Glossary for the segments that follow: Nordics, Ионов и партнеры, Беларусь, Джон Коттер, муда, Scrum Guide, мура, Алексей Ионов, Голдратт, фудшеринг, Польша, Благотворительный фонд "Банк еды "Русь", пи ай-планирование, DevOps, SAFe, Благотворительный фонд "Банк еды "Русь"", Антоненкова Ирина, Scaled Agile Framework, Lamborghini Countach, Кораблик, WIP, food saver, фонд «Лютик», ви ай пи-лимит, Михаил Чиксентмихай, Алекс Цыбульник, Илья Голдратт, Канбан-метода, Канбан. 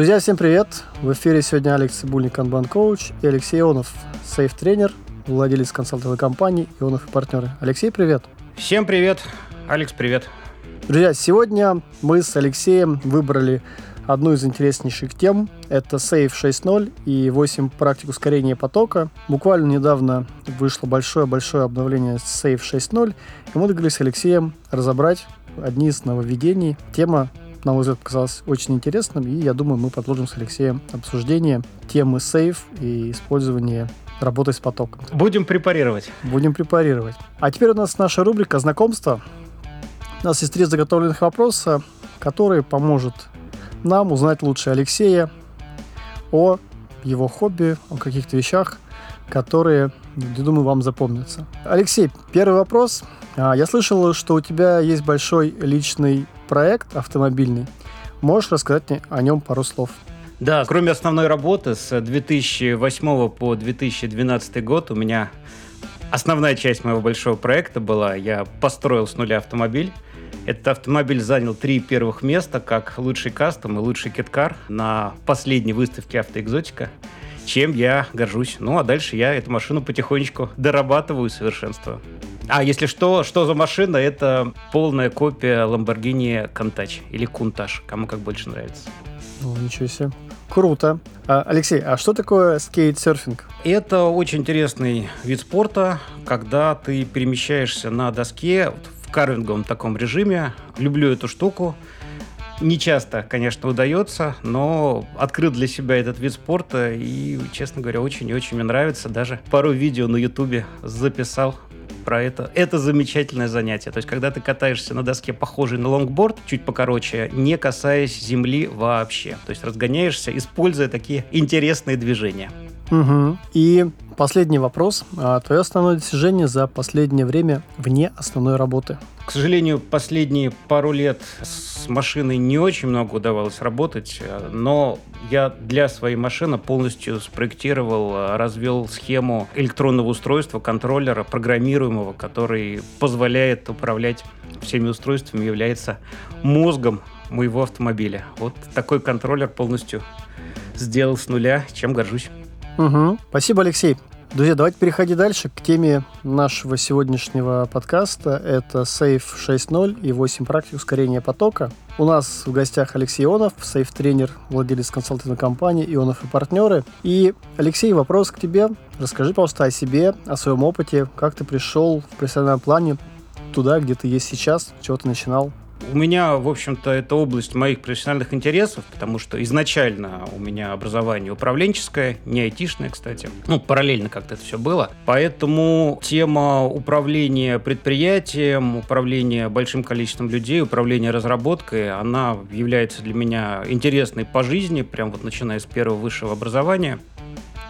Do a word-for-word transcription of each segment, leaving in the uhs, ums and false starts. Друзья, всем привет! В эфире сегодня Алекс Цыбульник, Канбан коуч, и Алексей Ионов, SAFe тренер, владелец консалтинговой компании «Ионов и партнеры». Алексей, привет! Всем привет! Алекс, привет! Друзья, сегодня мы с Алексеем выбрали одну из интереснейших тем. Это SAFe шесть ноль и восемь практик ускорения потока. Буквально недавно вышло большое-большое обновление SAFe шесть ноль, и мы договорились с Алексеем разобрать одни из нововведений. Тема, на мой взгляд, показалась очень интересным, и я думаю, мы продолжим с Алексеем обсуждение темы SAFe и использование работы с потоком. Будем препарировать. Будем препарировать. А теперь у нас наша рубрика «Знакомство». У нас есть три заготовленных вопроса, которые поможет нам узнать лучше Алексея о его хобби, о каких-то вещах, которые, я думаю, вам запомнятся. Алексей, первый вопрос. Я слышал, что у тебя есть большой личный проект автомобильный. Можешь рассказать мне о нем пару слов? Да, кроме основной работы, с две тысячи восьмого по две тысячи двенадцатый год у меня основная часть моего большого проекта была. Я построил с нуля автомобиль. Этот автомобиль занял три первых места как лучший кастом и лучший киткар на последней выставке «Автоэкзотика», чем я горжусь. Ну, а дальше я эту машину потихонечку дорабатываю и совершенствую. А, если что, что за машина? Это полная копия Lamborghini Countach или Countach, кому как больше нравится. Ну, ничего себе. Круто. А, Алексей, а что такое скейтсерфинг? Это очень интересный вид спорта, когда ты перемещаешься на доске в карвинговом таком режиме. Люблю эту штуку. Не часто, конечно, удается, но открыл для себя этот вид спорта и, честно говоря, очень и очень мне нравится. Даже пару видео на Ютубе записал про это. Это замечательное занятие. То есть, когда ты катаешься на доске, похожей на лонгборд, чуть покороче, не касаясь земли вообще. То есть, разгоняешься, используя такие интересные движения. Угу. И последний вопрос. Твое основное достижение за последнее время вне основной работы? К сожалению, последние пару лет с машиной не очень много удавалось работать, но я для своей машины полностью спроектировал, развел схему электронного устройства, контроллера, программируемого, который позволяет управлять всеми устройствами, является мозгом моего автомобиля. Вот такой контроллер полностью сделал с нуля, чем горжусь. Угу. Спасибо, Алексей. Друзья, давайте переходить дальше к теме нашего сегодняшнего подкаста. Это SAFe шесть ноль и восемь практик ускорения потока. У нас в гостях Алексей Ионов, SAFe тренер, владелец консалтинговой компании «Ионов и партнеры». И, Алексей, вопрос к тебе. Расскажи, пожалуйста, о себе, о своем опыте, как ты пришел в профессиональном плане туда, где ты есть сейчас, чего ты начинал. У меня, в общем-то, это область моих профессиональных интересов, потому что изначально у меня образование управленческое, не айтишное, кстати. Ну, параллельно как-то это все было. Поэтому тема управления предприятием, управления большим количеством людей, управления разработкой, она является для меня интересной по жизни, прям вот начиная с первого высшего образования.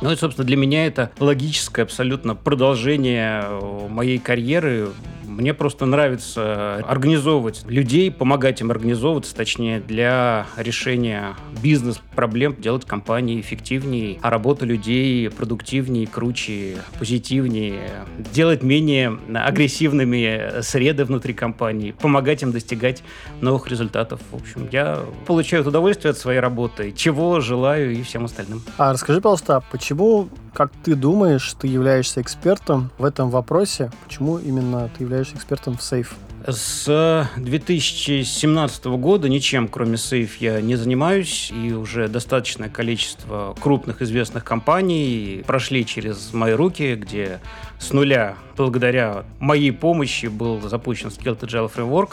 Ну и, собственно, для меня это логическое абсолютно продолжение моей карьеры. Мне просто нравится организовывать людей, помогать им организовываться, точнее, для решения бизнес-проблем, делать компании эффективнее, а работу людей продуктивнее, круче, позитивнее, делать менее агрессивными среды внутри компании, помогать им достигать новых результатов. В общем, я получаю удовольствие от своей работы, чего желаю и всем остальным. А расскажи, пожалуйста, почему, как ты думаешь, ты являешься экспертом в этом вопросе? Почему именно ты являешься экспертом в SAFe? С две тысячи семнадцатого года ничем, кроме SAFe, я не занимаюсь, и уже достаточное количество крупных известных компаний прошли через мои руки, где с нуля, благодаря моей помощи, был запущен Scaled Agile Framework.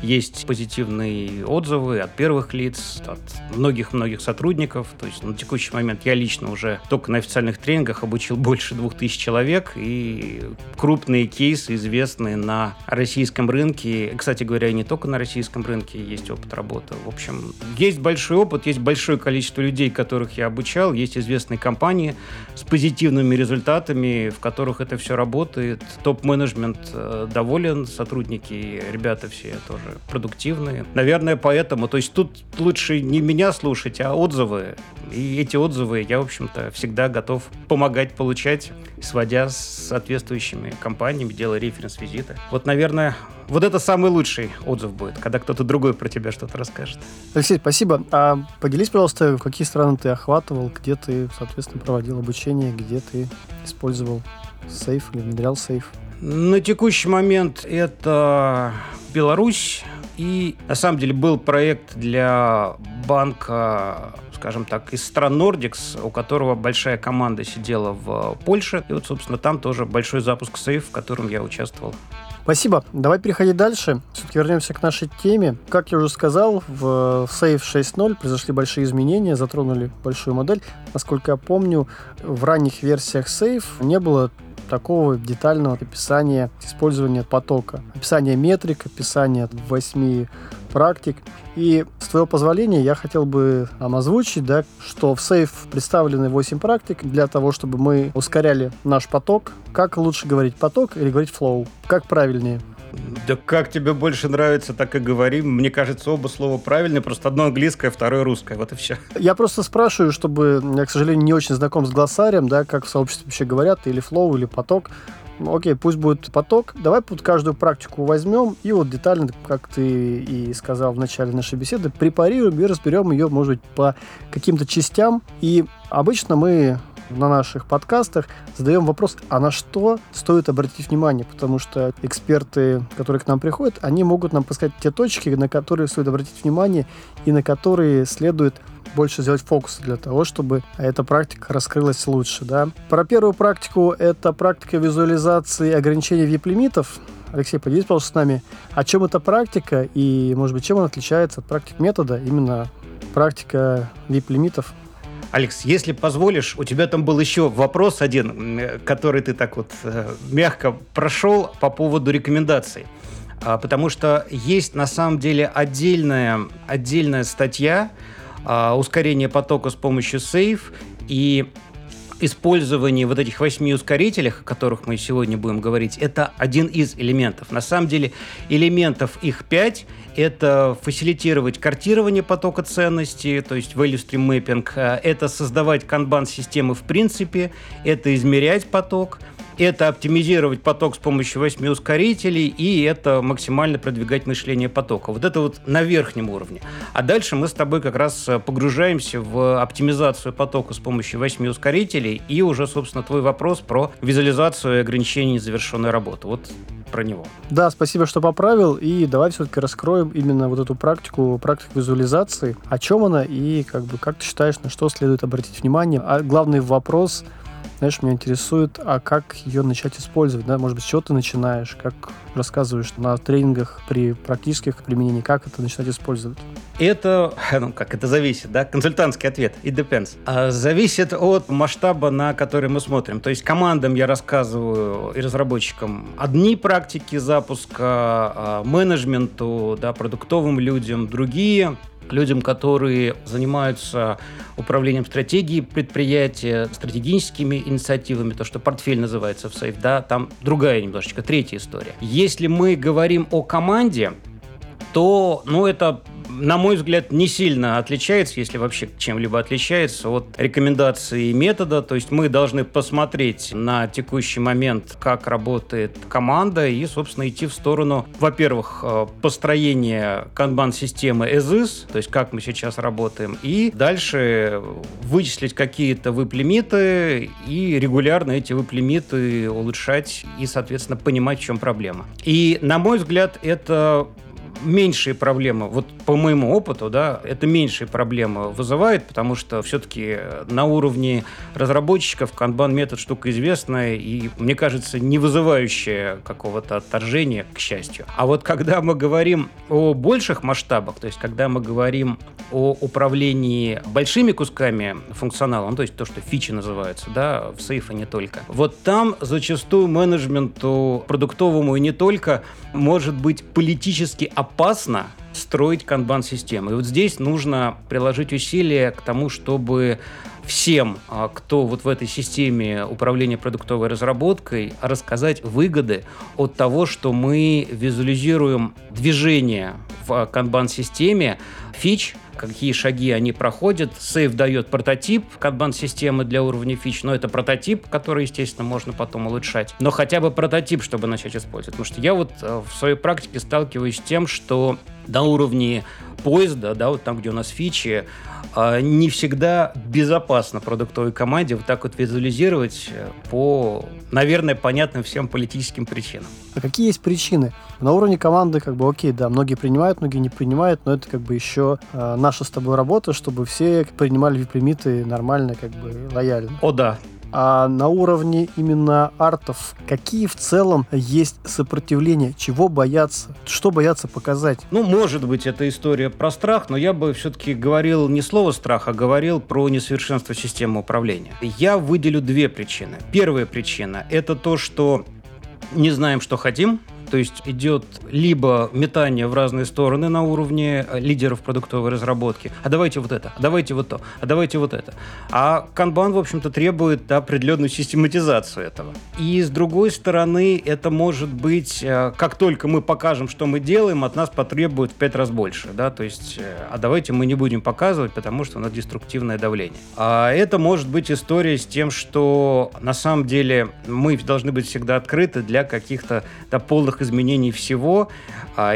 Есть позитивные отзывы от первых лиц, от многих-многих сотрудников. То есть на текущий момент я лично уже только на официальных тренингах обучил больше двух тысяч человек, и крупные кейсы известны на российском рынке. Кстати говоря, и не только на российском рынке есть опыт работы. В общем, есть большой опыт, есть большое количество людей, которых я обучал, есть известные компании с позитивными результатами, в которых это все работает. Топ-менеджмент доволен, сотрудники, ребята все тоже продуктивные. Наверное, поэтому. То есть тут лучше не меня слушать, а отзывы. И эти отзывы я, в общем-то, всегда готов помогать получать, сводя с соответствующими компаниями, делая референс-визиты. Вот, наверное, Вот это самый лучший отзыв будет, когда кто-то другой про тебя что-то расскажет. Алексей, спасибо. А поделись, пожалуйста, в какие страны ты охватывал, где ты, соответственно, проводил обучение, где ты использовал SAFe или внедрял SAFe? На текущий момент это Беларусь. И, на самом деле, был проект для банка, скажем так, из стран Nordics, у которого большая команда сидела в Польше. И вот, собственно, там тоже большой запуск SAFe, в котором я участвовал. Спасибо. Давай переходить дальше. Все-таки вернемся к нашей теме. Как я уже сказал, в SAFe шесть ноль произошли большие изменения, затронули большую модель. Насколько я помню, в ранних версиях SAFe не было такого детального описания использования потока. Описание метрик, описание восьми практик. И с твоего позволения я хотел бы нам озвучить, да, что в SAFe представлены восемь практик для того, чтобы мы ускоряли наш поток. Как лучше говорить поток или говорить flow? Как правильнее? Да как тебе больше нравится, так и говори. Мне кажется, оба слова правильные, просто одно английское, второе русское, вот и все. Я просто спрашиваю, чтобы, я, к сожалению, не очень знаком с глоссарием, да, как в сообществе вообще говорят, или флоу, или поток. Окей, пусть будет поток. Давай под каждую практику возьмем и вот детально, как ты и сказал в начале нашей беседы, препарируем и разберем ее, может быть, по каким-то частям. И обычно мы на наших подкастах задаем вопрос, а на что стоит обратить внимание, потому что эксперты, которые к нам приходят, они могут нам подсказать те точки, на которые стоит обратить внимание и на которые следует больше сделать фокус для того, чтобы эта практика раскрылась лучше. Да? Про первую практику, это практика визуализации ограничений ви ай пи-лимитов. Алексей, поделись, пожалуйста, с нами, о чем эта практика и, может быть, чем она отличается от практик метода, именно практика ви ай пи-лимитов. Алекс, если позволишь, у тебя там был еще вопрос один, который ты так вот мягко прошел по поводу рекомендаций. Потому что есть на самом деле отдельная, отдельная статья «Ускорение потока с помощью SAFe» и использование вот этих восьми ускорителей, о которых мы сегодня будем говорить, это один из элементов. На самом деле элементов их пять. Это фасилитировать картирование потока ценностей, то есть value stream mapping. Это создавать канбан-системы в принципе. Это измерять поток. Это оптимизировать поток с помощью восьми ускорителей, и это максимально продвигать мышление потока. Вот это вот на верхнем уровне. А дальше мы с тобой как раз погружаемся в оптимизацию потока с помощью восьми ускорителей, и уже, собственно, твой вопрос про визуализацию и ограничение незавершенной работы. Вот про него. Да, спасибо, что поправил, и давай все-таки раскроем именно вот эту практику, практику визуализации. О чем она, и как бы, как ты считаешь, на что следует обратить внимание? А главный вопрос... Знаешь, меня интересует, а как ее начать использовать, да? Может быть, с чего ты начинаешь, как рассказываешь на тренингах при практических применениях, как это начинать использовать? Это, ну как, это зависит, да? Консультантский ответ, it depends. А, зависит от масштаба, на который мы смотрим. То есть командам я рассказываю и разработчикам одни практики запуска, менеджменту, да, продуктовым людям другие. Людям, которые занимаются управлением стратегией предприятия, стратегическими инициативами, то, что портфель называется в SAFe, да, там другая немножечко, третья история. Если мы говорим о команде, то, ну, это, на мой взгляд, не сильно отличается, если вообще чем-либо отличается от рекомендаций метода. То есть мы должны посмотреть на текущий момент, как работает команда, и, собственно, идти в сторону, во-первых, построения канбан-системы as-is, то есть как мы сейчас работаем, и дальше вычислить какие-то вип-лимиты и регулярно эти вип-лимиты улучшать и, соответственно, понимать, в чем проблема. И, на мой взгляд, это... меньшие проблемы, вот по моему опыту, да, это меньшие проблемы вызывает, потому что все-таки на уровне разработчиков канбан-метод штука известная и, мне кажется, не вызывающая какого-то отторжения, к счастью. А вот когда мы говорим о больших масштабах, то есть когда мы говорим о управлении большими кусками функционала, ну, то есть то, что фичи называются, да, в SAFe и не только, вот там зачастую менеджменту продуктовому и не только может быть политически опасным опасно строить канбан-систему. И вот здесь нужно приложить усилия к тому, чтобы всем, кто вот в этой системе управления продуктовой разработкой, рассказать выгоды от того, что мы визуализируем движение в канбан-системе фич, какие шаги они проходят. SAFe дает прототип канбан-системы для уровня фич, но это прототип, который, естественно, можно потом улучшать. Но хотя бы прототип, чтобы начать использовать. Потому что я вот в своей практике сталкиваюсь с тем, что на уровне поезда, да, вот там, где у нас фичи, не всегда безопасно продуктовой команде вот так вот визуализировать по, наверное, понятным всем политическим причинам. А какие есть причины? На уровне команды, как бы, окей, да, многие принимают, многие не принимают, но это, как бы, еще э, наша с тобой работа, чтобы все принимали вип-лимиты нормально, как бы, лояльно. О, да. А на уровне именно артов какие в целом есть сопротивления? Чего боятся? Что боятся показать? Ну, может быть, это история про страх, но я бы все-таки говорил не слово страх, а говорил про несовершенство системы управления. Я выделю две причины. Первая причина – это то, что не знаем, что хотим. То есть идет либо метание в разные стороны на уровне лидеров продуктовой разработки. А давайте вот это, а давайте вот то, а давайте вот это. А канбан, в общем-то, требует определенную систематизацию этого. И с другой стороны, это может быть, как только мы покажем, что мы делаем, от нас потребуют в пять раз больше. Да? То есть, а давайте мы не будем показывать, потому что у нас деструктивное давление. А это может быть история с тем, что на самом деле мы должны быть всегда открыты для каких-то да, полных изменений всего,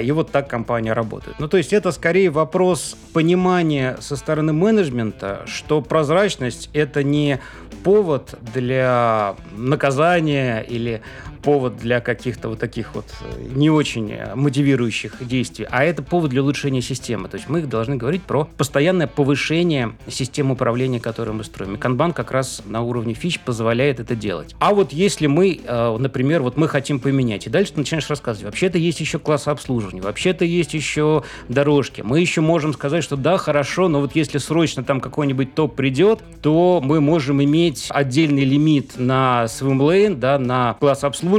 и вот так компания работает. Ну, то есть это скорее вопрос понимания со стороны менеджмента, что прозрачность — это не повод для наказания или повод для каких-то вот таких вот не очень мотивирующих действий, а это повод для улучшения системы. То есть мы должны говорить про постоянное повышение системы управления, которую мы строим. И канбан как раз на уровне фич позволяет это делать. А вот если мы, например, вот мы хотим поменять, и дальше ты начинаешь рассказывать, вообще-то есть еще классы обслуживания, вообще-то есть еще дорожки. Мы еще можем сказать, что да, хорошо, но вот если срочно там какой-нибудь топ придет, то мы можем иметь отдельный лимит на swimlane, да, на класс обслуживания,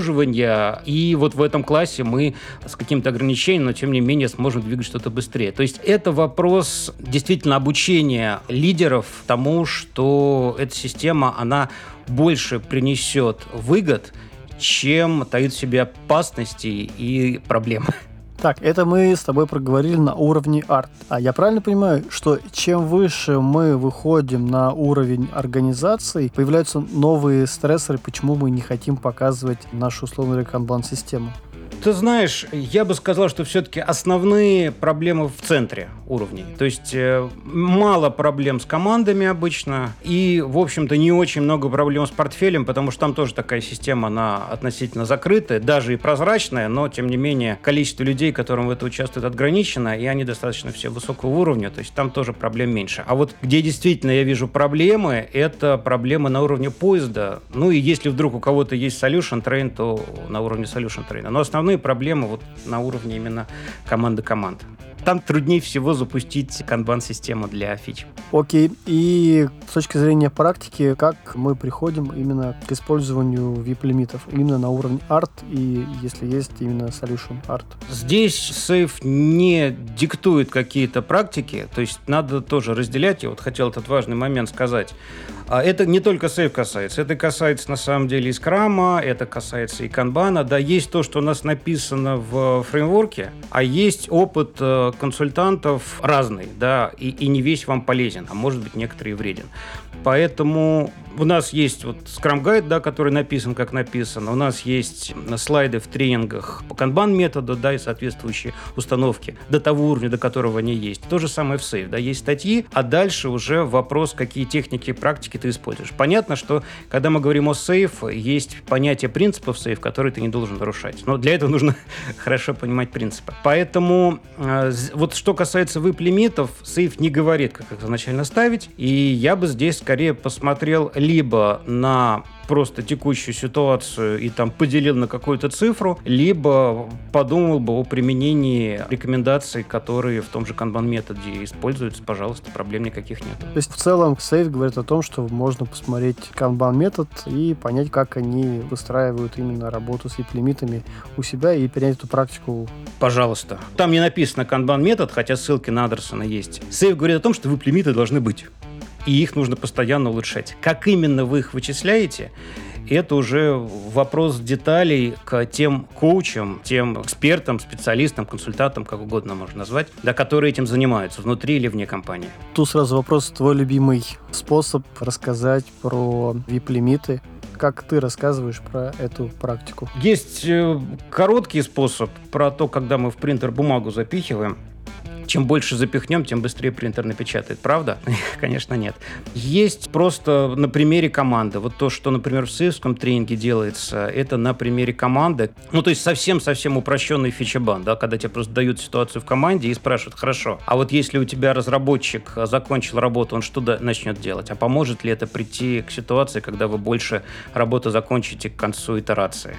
и вот в этом классе мы с каким-то ограничением, но тем не менее сможем двигать что-то быстрее. То есть это вопрос действительно обучения лидеров тому, что эта система, она больше принесет выгод, чем таит в себе опасности и проблемы. Так, это мы с тобой проговорили на уровне арт. А я правильно понимаю, что чем выше мы выходим на уровень организации, появляются новые стрессоры, почему мы не хотим показывать нашу, условно говоря, канбан-систему? Ты знаешь, я бы сказал, что все-таки основные проблемы в центре уровней. То есть э, мало проблем с командами обычно и, в общем-то, не очень много проблем с портфелем, потому что там тоже такая система, она относительно закрытая, даже и прозрачная, но, тем не менее, количество людей, которым в это участвует, ограничено, и они достаточно все высокого уровня, то есть там тоже проблем меньше. А вот где действительно я вижу проблемы, это проблемы на уровне поезда. Ну и если вдруг у кого-то есть solution train, то на уровне solution train. Но основные проблемы вот на уровне именно команды-команд. Там труднее всего запустить канбан-систему для фич. Окей. И с точки зрения практики, как мы приходим именно к использованию вип-лимитов? Именно на уровне арт и, если есть, именно solution арт? Здесь SAFe не диктует какие-то практики, то есть надо тоже разделять. Я вот хотел этот важный момент сказать. Это не только SAFe касается, это касается на самом деле и скрама, это касается и канбана. Да, есть то, что у нас написано в фреймворке, а есть опыт консультантов разный, да, и, и не весь вам полезен, а может быть некоторые вреден. Поэтому у нас есть вот Scrum Guide, да, который написан, как написано, у нас есть слайды в тренингах по канбан-методу, да, и соответствующие установки до того уровня, до которого они есть. То же самое в SAFe, да, есть статьи, а дальше уже вопрос, какие техники и практики ты используешь. Понятно, что когда мы говорим о SAFe, есть понятие принципов SAFe, которые ты не должен нарушать, но для этого нужно хорошо понимать принципы. Поэтому вот что касается вип-лимитов, SAFe не говорит, как их изначально ставить, и я бы здесь скорее посмотрел либо на просто текущую ситуацию и там поделил на какую-то цифру, либо подумал бы о применении рекомендаций, которые в том же канбан-методе используются, пожалуйста, проблем никаких нет. То есть в целом SAFe говорит о том, что можно посмотреть канбан-метод и понять, как они выстраивают именно работу с вип-лимитами у себя и перенять эту практику. Пожалуйста. Там не написано канбан-метод, хотя ссылки на Андерсона есть. SAFe говорит о том, что вип-лимиты должны быть. И их нужно постоянно улучшать. Как именно вы их вычисляете, это уже вопрос деталей к тем коучам, тем экспертам, специалистам, консультантам, как угодно можно назвать, да, которые этим занимаются внутри или вне компании. Тут сразу вопрос, твой любимый способ рассказать про ви ай пи-лимиты. Как ты рассказываешь про эту практику? Есть короткий способ про то, когда мы в принтер бумагу запихиваем. Чем больше запихнем, тем быстрее принтер напечатает. Правда? Конечно, нет. Есть просто на примере команды. Вот то, что, например, в сейфском тренинге делается, это на примере команды. Ну, то есть совсем-совсем упрощенный фичебан, да, когда тебе просто дают ситуацию в команде и спрашивают, хорошо, а вот если у тебя разработчик закончил работу, он что начнет делать? А поможет ли это прийти к ситуации, когда вы больше работу закончите к концу итерации?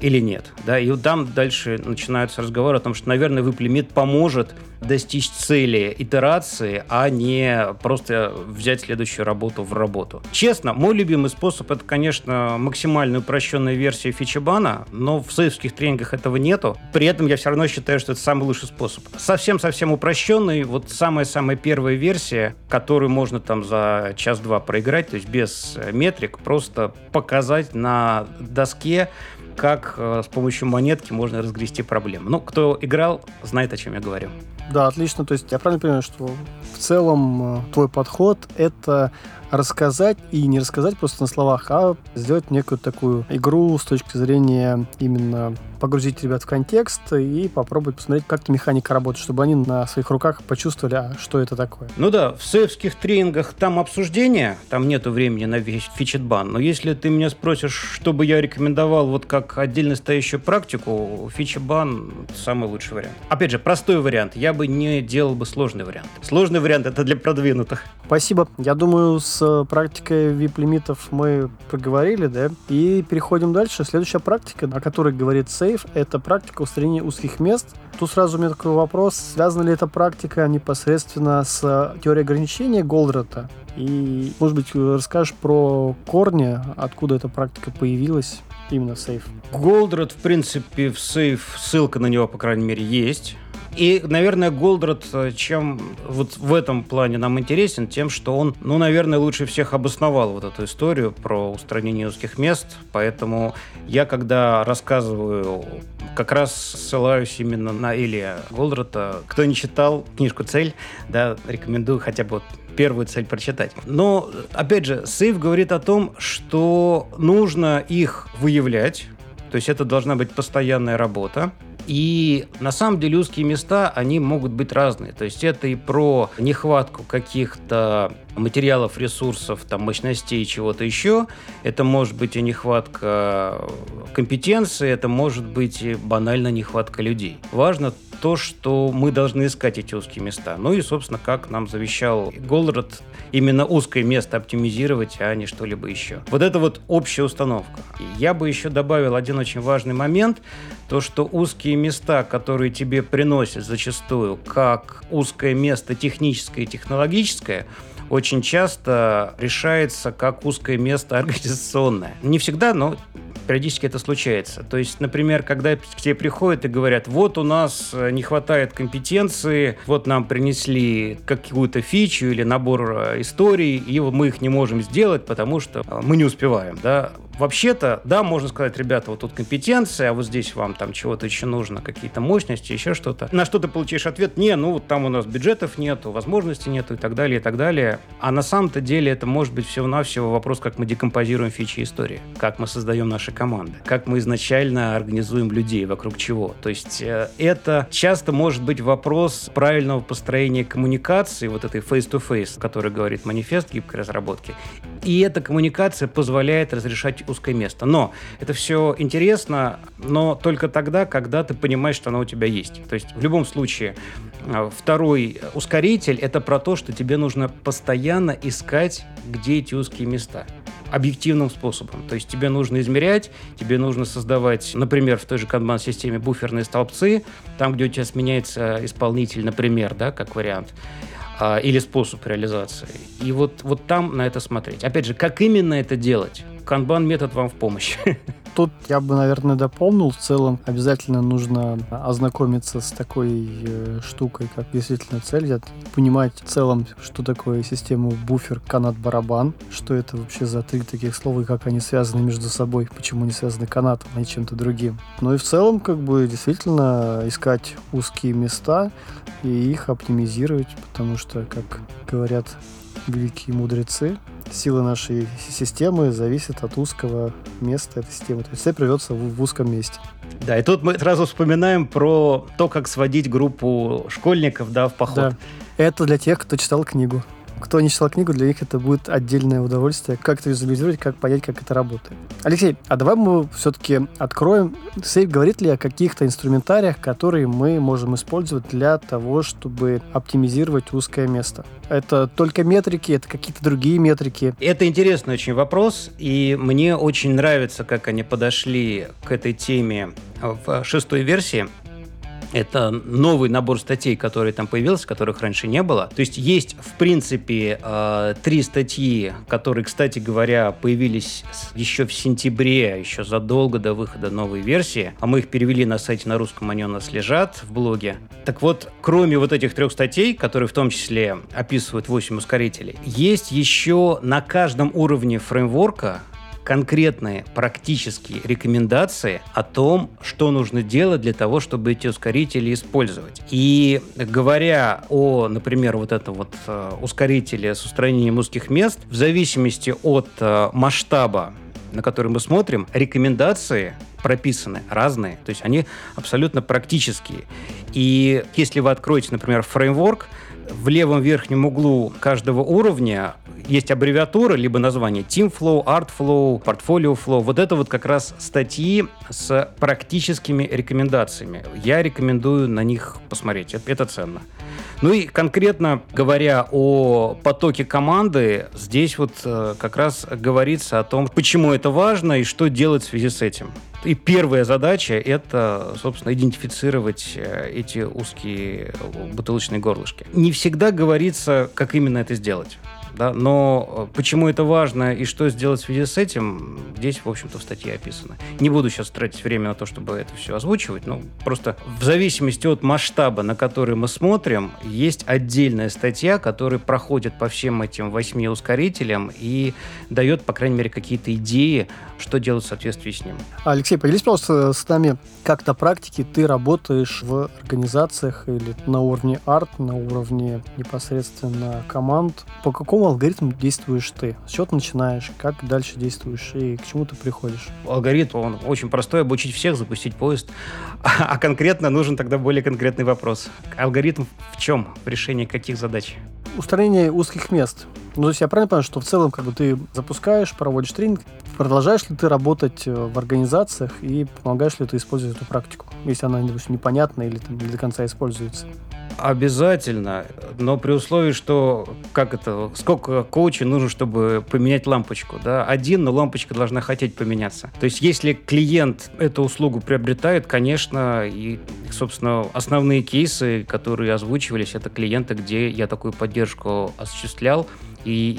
Или нет, да, и там дальше начинаются разговоры о том, что, наверное, ви ай пи-лимит поможет достичь цели итерации, а не просто взять следующую работу в работу. Честно, мой любимый способ — это, конечно, максимально упрощенная версия фичебана, но в сейфских тренингах этого нету. При этом я все равно считаю, что это самый лучший способ. Совсем-совсем упрощенный, вот самая-самая первая версия, которую можно там за час-два проиграть, то есть без метрик, просто показать на доске, как э, с помощью монетки можно разгрести проблему. Ну, кто играл, знает, о чем я говорю. Да, отлично. То есть я правильно понимаю, что в целом э, твой подход — это рассказать и не рассказать просто на словах, а сделать некую такую игру с точки зрения именно погрузить ребят в контекст и попробовать посмотреть, как эта механика работает, чтобы они на своих руках почувствовали, а что это такое. Ну да, в сейфских тренингах там обсуждение, там нету времени на весь фичетбан, но если ты меня спросишь, что бы я рекомендовал вот как отдельно стоящую практику, фичетбан — самый лучший вариант. Опять же, простой вариант, я бы не делал бы сложный вариант. Сложный вариант — это для продвинутых. Спасибо. Я думаю, с С практикой ви ай пи-лимитов мы проговорили, да? И переходим дальше. Следующая практика, о которой говорит SAFe, это практика устранения узких мест. Тут сразу у меня такой вопрос, связана ли эта практика непосредственно с теорией ограничения Голдратта? И, может быть, расскажешь про корни, откуда эта практика появилась именно в SAFe? Голдратт, в принципе, в SAFe, ссылка на него, по крайней мере, есть. И, наверное, Голдратт, чем вот в этом плане нам интересен, тем, что он, ну, наверное, лучше всех обосновал вот эту историю про устранение узких мест. Поэтому я, когда рассказываю, как раз ссылаюсь именно на Илья Голдратта. Кто не читал книжку «Цель», да, рекомендую хотя бы вот первую цель прочитать. Но, опять же, SAFe говорит о том, что нужно их выявлять, то есть это должна быть постоянная работа. И на самом деле узкие места, они могут быть разные. То есть это и про нехватку каких-то материалов, ресурсов, там, мощностей и чего-то еще. Это может быть и нехватка компетенции, это может быть и банально нехватка людей. Важно то, что мы должны искать эти узкие места. Ну и, собственно, как нам завещал Голдратт, именно узкое место оптимизировать, а не что-либо еще. Вот это вот общая установка. Я бы еще добавил один очень важный момент, то, что узкие места, которые тебе приносят зачастую, как узкое место техническое и технологическое, очень часто решается как узкое место организационное. Не всегда, но периодически это случается. То есть, например, когда к тебе приходят и говорят, вот у нас не хватает компетенции, вот нам принесли какую-то фичу или набор историй, и мы их не можем сделать, потому что мы не успеваем, да. Вообще-то, да, можно сказать, ребята, вот тут компетенция, а вот здесь вам там чего-то еще нужно, какие-то мощности, еще что-то. На что ты получаешь ответ, не, ну вот там у нас бюджетов нету, возможностей нету и так далее, и так далее. А на самом-то деле это может быть всего-навсего вопрос, как мы декомпозируем фичи истории, как мы создаем наши команды, как мы изначально организуем людей, вокруг чего. То есть э, это часто может быть вопрос правильного построения коммуникации, вот этой face-to-face, о которой говорит манифест гибкой разработки. И эта коммуникация позволяет разрешать узкое место. Но это все интересно, но только тогда, когда ты понимаешь, что оно у тебя есть. То есть в любом случае второй ускоритель — это про то, что тебе нужно постоянно искать, где эти узкие места. Объективным способом. То есть тебе нужно измерять, тебе нужно создавать, например, в той же канбан-системе буферные столбцы, там, где у тебя сменяется исполнитель, например, да, как вариант, или способ реализации. И вот, вот там на это смотреть. Опять же, как именно это делать? канбан-метод вам в помощь. Тут я бы, наверное, дополнил. В целом обязательно нужно ознакомиться с такой э, штукой, как действительно цель. Понимать в целом, что такое система буфер, канат, барабан. Что это вообще за три таких слова и как они связаны между собой. Почему они связаны канатом, а не чем-то другим. Ну и в целом, как бы, действительно искать узкие места и их оптимизировать. Потому что, как говорят великие мудрецы, сила нашей системы зависит от узкого места этой системы. То есть все придется в узком месте. Да, и тут мы сразу вспоминаем про то, как сводить группу школьников, да, в поход. Да. Это для тех, кто читал книгу. Кто не читал книгу, для них это будет отдельное удовольствие. Как это визуализировать, как понять, как это работает. Алексей, а давай мы все-таки откроем. SAFe говорит ли о каких-то инструментариях, которые мы можем использовать для того, чтобы оптимизировать узкое место? Это только метрики, это какие-то другие метрики? Это интересный очень вопрос, и мне очень нравится, как они подошли к этой теме в шестой версии. Это новый набор статей, который там появился, которых раньше не было. То есть есть, в принципе, три статьи, которые, кстати говоря, появились еще в сентябре, еще задолго до выхода новой версии. А мы их перевели на сайте на русском, они у нас лежат в блоге. Так вот, кроме вот этих трех статей, которые в том числе описывают восемь ускорителей, есть еще на каждом уровне фреймворка конкретные практические рекомендации о том, что нужно делать для того, чтобы эти ускорители использовать. И говоря о, например, вот этом вот э, ускорителе с устранением узких мест, в зависимости от э, масштаба, на который мы смотрим, рекомендации прописаны разные, то есть они абсолютно практические. И если вы откроете, например, фреймворк, в левом верхнем углу каждого уровня есть аббревиатура, либо название TeamFlow, ArtFlow, PortfolioFlow. Вот это вот как раз статьи с практическими рекомендациями. Я рекомендую на них посмотреть, это, это ценно. Ну и конкретно говоря о потоке команды, здесь вот э, как раз говорится о том, почему это важно и что делать в связи с этим. И первая задача — это, собственно, идентифицировать эти узкие бутылочные горлышки. Не всегда говорится, как именно это сделать. Да? Но почему это важно и что сделать в связи с этим, здесь, в общем-то, в статье описано. Не буду сейчас тратить время на то, чтобы это все озвучивать, но просто в зависимости от масштаба, на который мы смотрим, есть отдельная статья, которая проходит по всем этим восьми ускорителям и дает, по крайней мере, какие-то идеи, что делать в соответствии с ним. Алексей, поделись, пожалуйста, с нами, как на практике ты работаешь в организациях или на уровне арт, на уровне непосредственно команд. По какому алгоритм действуешь ты? С чего ты начинаешь? Как дальше действуешь? И к чему ты приходишь? Алгоритм, он очень простой. Обучить всех, запустить поезд. А, а конкретно нужен тогда более конкретный вопрос. Алгоритм в чем? В решении каких задач? Устранение узких мест. Ну, то есть я правильно понимаю, что в целом как бы ты запускаешь, проводишь тренинг, продолжаешь ли ты работать в организациях и помогаешь ли ты использовать эту практику, если она, допустим, непонятна или там, не до конца используется? Обязательно, но при условии, что как это, сколько коучу нужно, чтобы поменять лампочку, да? Один, но лампочка должна хотеть поменяться. То есть, если клиент эту услугу приобретает, конечно, и, собственно, основные кейсы, которые озвучивались, это клиенты, где я такую поддержку осуществлял, и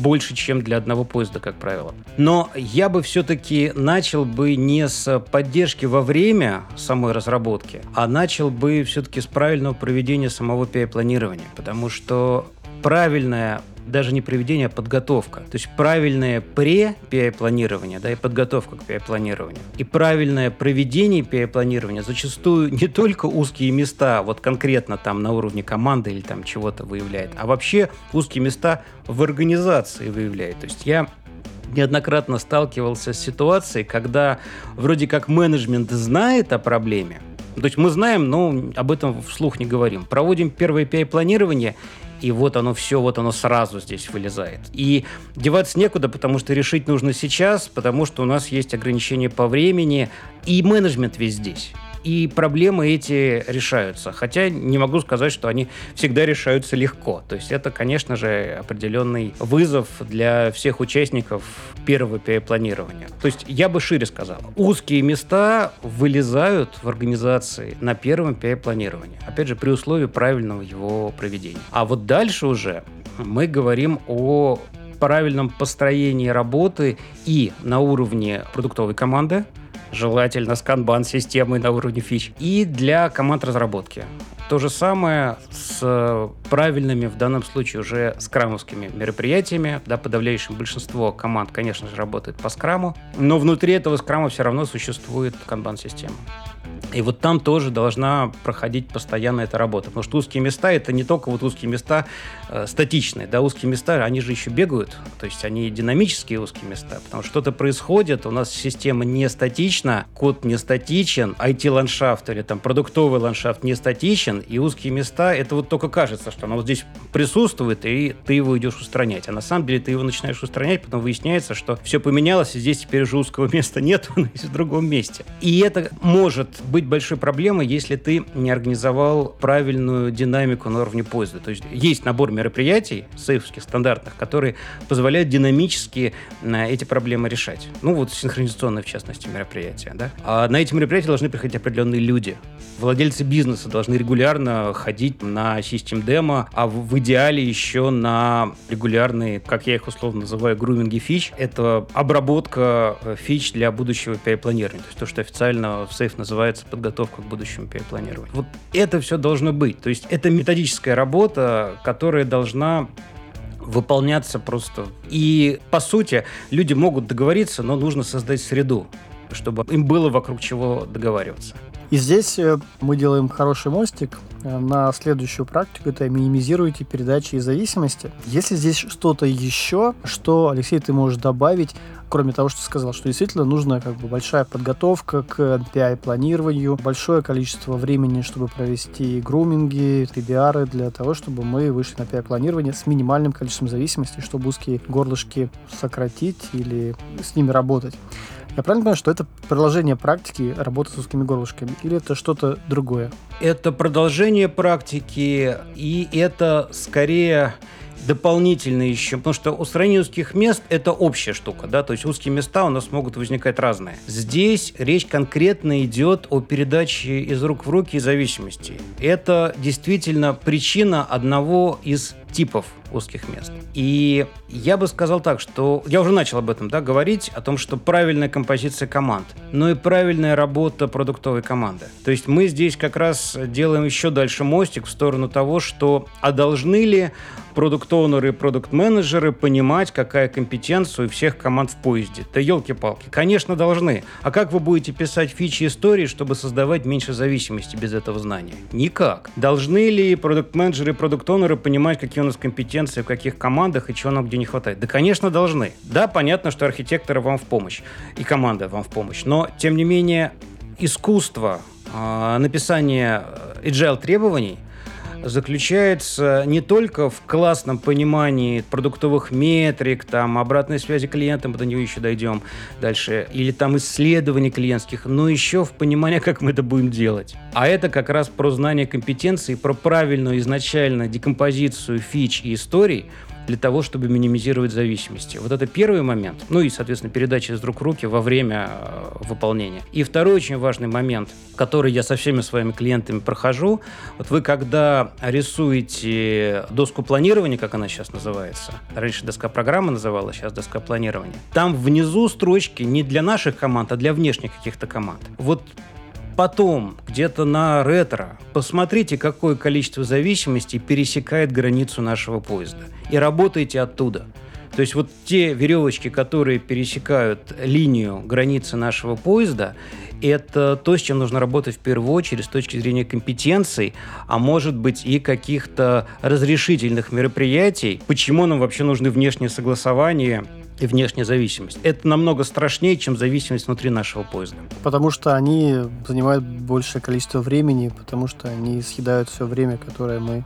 больше, чем для одного поезда, как правило. Но я бы все-таки начал бы не с поддержки во время самой разработки, а начал бы все-таки с правильного проведения самого пи ай-планирования, потому что правильное, даже не проведение, а подготовка. То есть правильное пре-пи ай-планирование, да, и подготовка к пи ай-планированию. И правильное проведение пи ай-планирования зачастую не только узкие места, вот конкретно там на уровне команды или там чего-то выявляет, а вообще узкие места в организации выявляет. То есть я неоднократно сталкивался с ситуацией, когда вроде как менеджмент знает о проблеме, то есть мы знаем, но об этом вслух не говорим. Проводим первое пи ай-планирование, и вот оно все, вот оно сразу здесь вылезает. И деваться некуда, потому что решить нужно сейчас, потому что у нас есть ограничения по времени, и менеджмент весь здесь. И проблемы эти решаются. Хотя не могу сказать, что они всегда решаются легко. То есть это, конечно же, определенный вызов для всех участников первого пи ай-планирования. То есть я бы шире сказал. Узкие места вылезают в организации на первом пи ай-планировании. Опять же, при условии правильного его проведения. А вот дальше уже мы говорим о правильном построении работы и на уровне продуктовой команды, желательно с канбан-системой на уровне фич, и для команд разработки. То же самое с правильными, в данном случае уже скрамовскими мероприятиями. Да, подавляющее большинство команд, конечно же, работает по скраму, но внутри этого скрама все равно существует канбан-система. И вот там тоже должна проходить постоянно эта работа. Потому что узкие места — это не только вот узкие места э, статичные. Да, узкие места, они же еще бегают. То есть они динамические узкие места. Потому что что-то происходит, у нас система не статична, код не статичен, ай ти-ландшафт или там продуктовый ландшафт не статичен. И узкие места — это вот только кажется, что оно вот здесь присутствует, и ты его идешь устранять. А на самом деле ты его начинаешь устранять, потом выясняется, что все поменялось, и здесь теперь уже узкого места нет, оно есть в другом месте. И это может быть большой проблемой, если ты не организовал правильную динамику на уровне пользы. То есть есть набор мероприятий, сейфовских, стандартных, которые позволяют динамически эти проблемы решать. Ну вот синхронизационные, в частности, мероприятия. Да? А на эти мероприятия должны приходить определенные люди. Владельцы бизнеса должны регулярно ходить на систем-демо, а в идеале еще на регулярные, как я их условно называю, груминги фич. Это обработка фич для будущего перепланирования. То есть то, что официально в сейф называется подготовка к будущему перепланированию. Вот это все должно быть. То есть это методическая работа, которая должна выполняться просто. И, по сути, люди могут договориться, но нужно создать среду, чтобы им было вокруг чего договариваться. И здесь мы делаем хороший мостик на следующую практику, это минимизируйте передачи и зависимости. Если здесь что-то еще, что, Алексей, ты можешь добавить, кроме того, что ты сказал, что действительно нужна как бы большая подготовка к эн пи ай-планированию, большое количество времени, чтобы провести груминги, ти би ар для того, чтобы мы вышли на эн пи ай-планирование с минимальным количеством зависимостей, чтобы узкие горлышки сократить или с ними работать. Я правильно понимаю, что это продолжение практики работы с узкими горлышками? Или это что-то другое? Это продолжение практики, и это скорее дополнительно еще, потому что устранение узких мест – это общая штука, да, то есть узкие места у нас могут возникать разные. Здесь речь конкретно идет о передаче из рук в руки зависимости. Это действительно причина одного из типов узких мест. И я бы сказал так, что я уже начал об этом, да, говорить, о том, что правильная композиция команд, но и правильная работа продуктовой команды. То есть мы здесь как раз делаем еще дальше мостик в сторону того, что а должны ли продукт-оунеры и продукт-менеджеры понимать, какая компетенция у всех команд в поезде? Да елки-палки. Конечно, должны. А как вы будете писать фичи истории, чтобы создавать меньше зависимости без этого знания? Никак. Должны ли продукт-менеджеры и продукт-оунеры понимать, какие у нас компетенции в каких командах и чего нам где не хватает? Да, конечно, должны. Да, понятно, что архитекторы вам в помощь и команда вам в помощь, но, тем не менее, искусство э, написания agile требований заключается не только в классном понимании продуктовых метрик, там, обратной связи клиентам, до нее еще дойдем дальше, или там исследований клиентских, но еще в понимании, как мы это будем делать. А это как раз про знание компетенций, про правильную изначально декомпозицию фич и историй, для того, чтобы минимизировать зависимости. Вот это первый момент. Ну и, соответственно, передача из рук в руки во время э, выполнения. И второй очень важный момент, который я со всеми своими клиентами прохожу. Вот вы, когда рисуете доску планирования, как она сейчас называется, раньше доска программы называлась, сейчас доска планирования, там внизу строчки не для наших команд, а для внешних каких-то команд. Вот потом, где-то на ретро, посмотрите, какое количество зависимостей пересекает границу нашего поезда. И работайте оттуда. То есть вот те веревочки, которые пересекают линию границы нашего поезда, это то, с чем нужно работать в первую очередь с точки зрения компетенций, а может быть и каких-то разрешительных мероприятий. Почему нам вообще нужны внешние согласования и внешняя зависимость? Это намного страшнее, чем зависимость внутри нашего поезда. Потому что они занимают большее количество времени, потому что они съедают все время, которое мы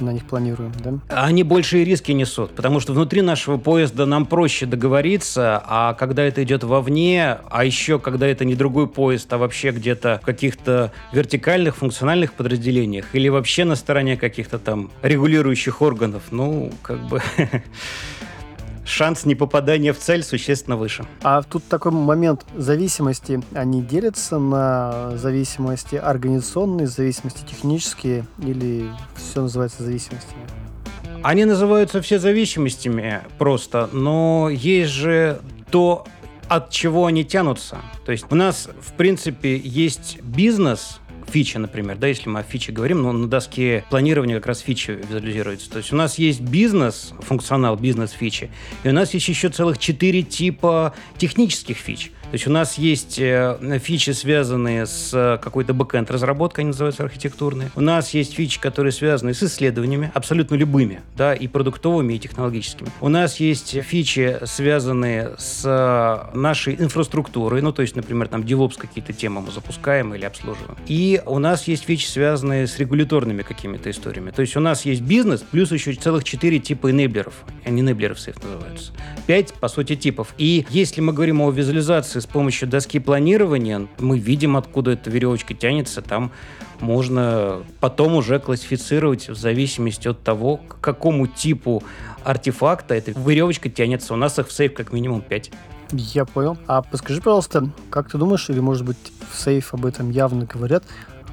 на них планируем, да? Они большие риски несут, потому что внутри нашего поезда нам проще договориться, а когда это идет вовне, а еще когда это не другой поезд, а вообще где-то в каких-то вертикальных функциональных подразделениях или вообще на стороне каких-то там регулирующих органов, ну, как бы... шанс непопадания в цель существенно выше. А тут такой момент зависимости. Они делятся на зависимости организационные, зависимости технические или все называется зависимостями? Они называются все зависимостями просто, но есть же то, от чего они тянутся. То есть у нас, в принципе, есть бизнес, фичи, например, да, если мы о фиче говорим, но на доске планирования как раз фичи визуализируются. То есть у нас есть бизнес, функционал, бизнес-фичи, и у нас есть еще целых четыре типа технических фич. То есть у нас есть фичи, связанные с какой-то бэкэнд-разработкой, они называются архитектурные. У нас есть фичи, которые связаны с исследованиями, абсолютно любыми, да, и продуктовыми, и технологическими. У нас есть фичи, связанные с нашей инфраструктурой, ну, то есть, например, там, DevOps какие-то темы мы запускаем или обслуживаем. И у нас есть фичи, связанные с регуляторными какими-то историями. То есть у нас есть бизнес, плюс еще целых четыре типа энейблеров. Они энейблеры в SAFe называются. Пять, по сути, типов. И если мы говорим о визуализации с помощью доски планирования, мы видим, откуда эта веревочка тянется. Там можно потом уже классифицировать в зависимости от того, к какому типу артефакта эта веревочка тянется. У нас их в SAFe как минимум пять. Я понял. А подскажи, пожалуйста, как ты думаешь, или, может быть, в SAFe об этом явно говорят,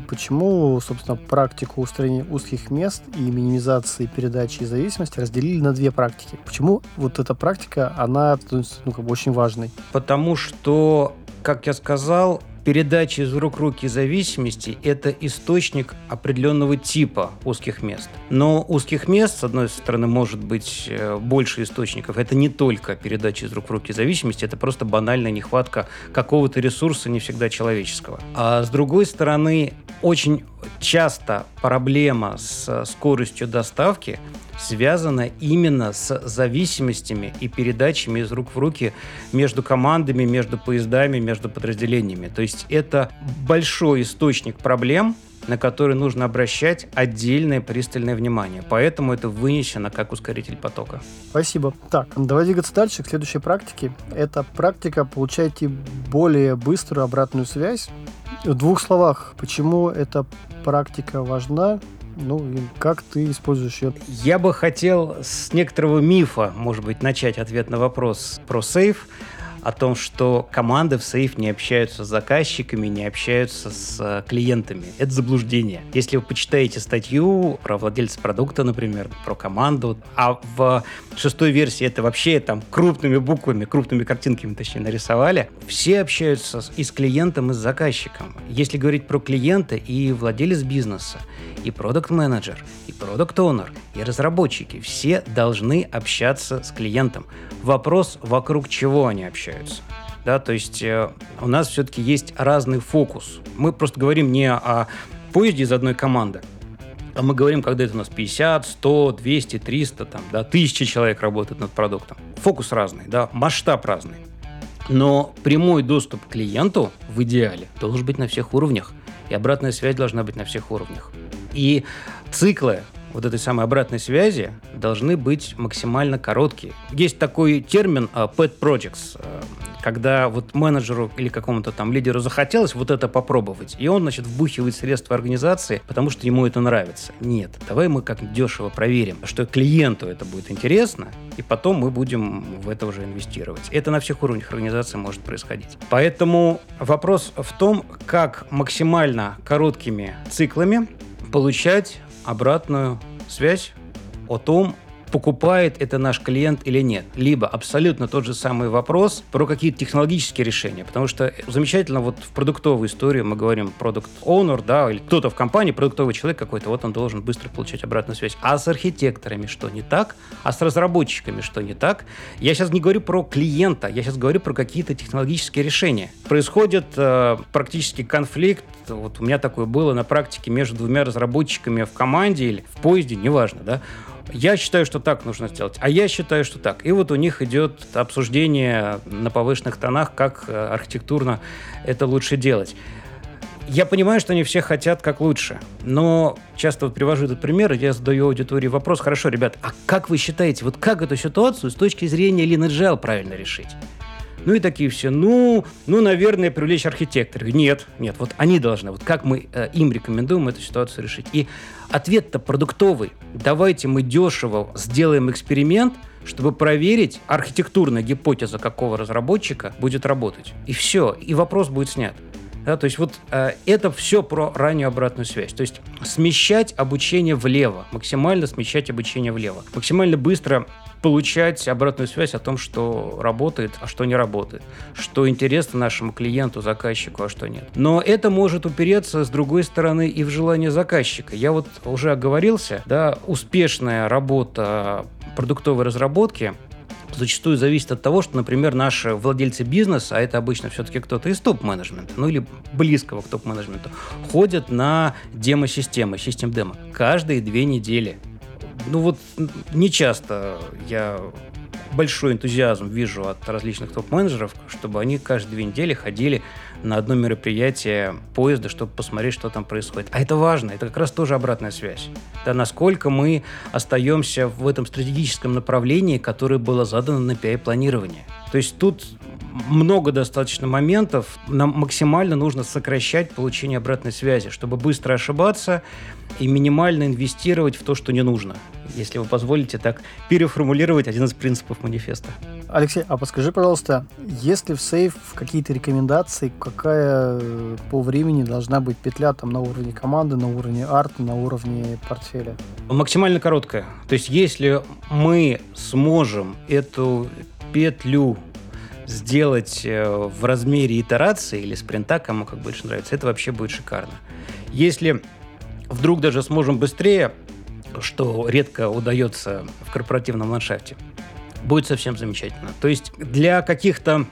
почему, собственно, практику устранения узких мест и минимизации передачи и зависимости разделили на две практики? Почему вот эта практика, она, ну, как бы очень важной? Потому что, как я сказал, передача из рук в руки зависимости – это источник определенного типа узких мест. Но узких мест, с одной стороны, может быть больше источников. Это не только передача из рук в руки зависимости, это просто банальная нехватка какого-то ресурса, не всегда человеческого. А с другой стороны, очень часто проблема с скоростью доставки связана именно с зависимостями и передачами из рук в руки между командами, между поездами, между подразделениями. То есть это большой источник проблем, на который нужно обращать отдельное пристальное внимание. Поэтому это вынесено как ускоритель потока. Спасибо. Так, давай двигаться дальше к следующей практике. Это практика «Получайте более быструю обратную связь». В двух словах, почему эта практика важна? Ну, и как ты используешь ее? Я бы хотел с некоторого мифа, может быть, начать ответ на вопрос про SAFe, о том, что команды в SAFe не общаются с заказчиками, не общаются с клиентами. Это заблуждение. Если вы почитаете статью про владельца продукта, например, про команду, а в шестой версии это вообще там крупными буквами, крупными картинками, точнее, нарисовали, все общаются и с клиентом, и с заказчиком. Если говорить про клиента, и владелец бизнеса, и продакт-менеджер, и продакт-оунер, и разработчики, все должны общаться с клиентом. Вопрос, вокруг чего они общаются. Да, то есть э, у нас все-таки есть разный фокус. Мы просто говорим не о поезде из одной команды, а мы говорим, когда это у нас пятьдесят, сто, двести, триста, там, да, тысячи человек работают над продуктом. Фокус разный, да, масштаб разный. Но прямой доступ к клиенту в идеале должен быть на всех уровнях. И обратная связь должна быть на всех уровнях. И циклы вот этой самой обратной связи должны быть максимально короткие. Есть такой термин uh, pet projects, uh, когда вот менеджеру или какому-то там лидеру захотелось вот это попробовать, и он, значит, вбухивает средства организации, потому что ему это нравится. Нет, давай мы как дешево проверим, что клиенту это будет интересно, и потом мы будем в это уже инвестировать. Это на всех уровнях организации может происходить. Поэтому вопрос в том, как максимально короткими циклами получать обратную связь о том, покупает это наш клиент или нет. Либо абсолютно тот же самый вопрос про какие-то технологические решения. Потому что замечательно, вот в продуктовой истории мы говорим продукт-оунер, да, или кто-то в компании, продуктовый человек какой-то, вот он должен быстро получать обратную связь. А с архитекторами что не так? А с разработчиками что не так? Я сейчас не говорю про клиента, я сейчас говорю про какие-то технологические решения. Происходит э, практически конфликт, вот у меня такое было на практике между двумя разработчиками в команде или в поезде, неважно, да. Я считаю, что так нужно сделать, а я считаю, что так. И вот у них идет обсуждение на повышенных тонах, как архитектурно это лучше делать. Я понимаю, что они все хотят как лучше, но часто вот привожу этот пример, я задаю аудитории вопрос: хорошо, ребят, а как вы считаете, вот как эту ситуацию с точки зрения Lean Agile правильно решить? Ну и такие все, ну, ну, наверное, привлечь архитектора. Нет, нет, вот они должны, вот как мы э, им рекомендуем эту ситуацию решить. И ответ-то продуктовый. Давайте мы дешево сделаем эксперимент, чтобы проверить, архитектурная гипотеза какого разработчика будет работать. И все, и вопрос будет снят. Да, то есть вот э, это все про раннюю обратную связь. То есть смещать обучение влево, максимально смещать обучение влево, максимально быстро получать обратную связь о том, что работает, а что не работает, что интересно нашему клиенту, заказчику, а что нет. Но это может упереться, с другой стороны, и в желание заказчика. Я вот уже оговорился, да, успешная работа продуктовой разработки зачастую зависит от того, что, например, наши владельцы бизнеса, а это обычно все-таки кто-то из топ-менеджмента, ну или близкого к топ-менеджменту, ходят на демо-системы, систем-демо каждые две недели. Ну вот не часто я большой энтузиазм вижу от различных топ-менеджеров, чтобы они каждые две недели ходили на одно мероприятие поезда, чтобы посмотреть, что там происходит. А это важно, это как раз тоже обратная связь. Да, насколько мы остаемся в этом стратегическом направлении, которое было задано на пи ай-планирование. То есть тут много достаточно моментов. Нам максимально нужно сокращать получение обратной связи, чтобы быстро ошибаться и минимально инвестировать в то, что не нужно. Если вы позволите так переформулировать один из принципов манифеста. Алексей, а подскажи, пожалуйста, есть ли в SAFe какие-то рекомендации, какая по времени должна быть петля там, на уровне команды, на уровне арта, на уровне портфеля? Максимально короткая. То есть если мы сможем эту петлю сделать в размере итерации или спринта, кому как больше нравится, это вообще будет шикарно. Если вдруг даже сможем быстрее, что редко удается в корпоративном ландшафте, будет совсем замечательно. То есть для каких-то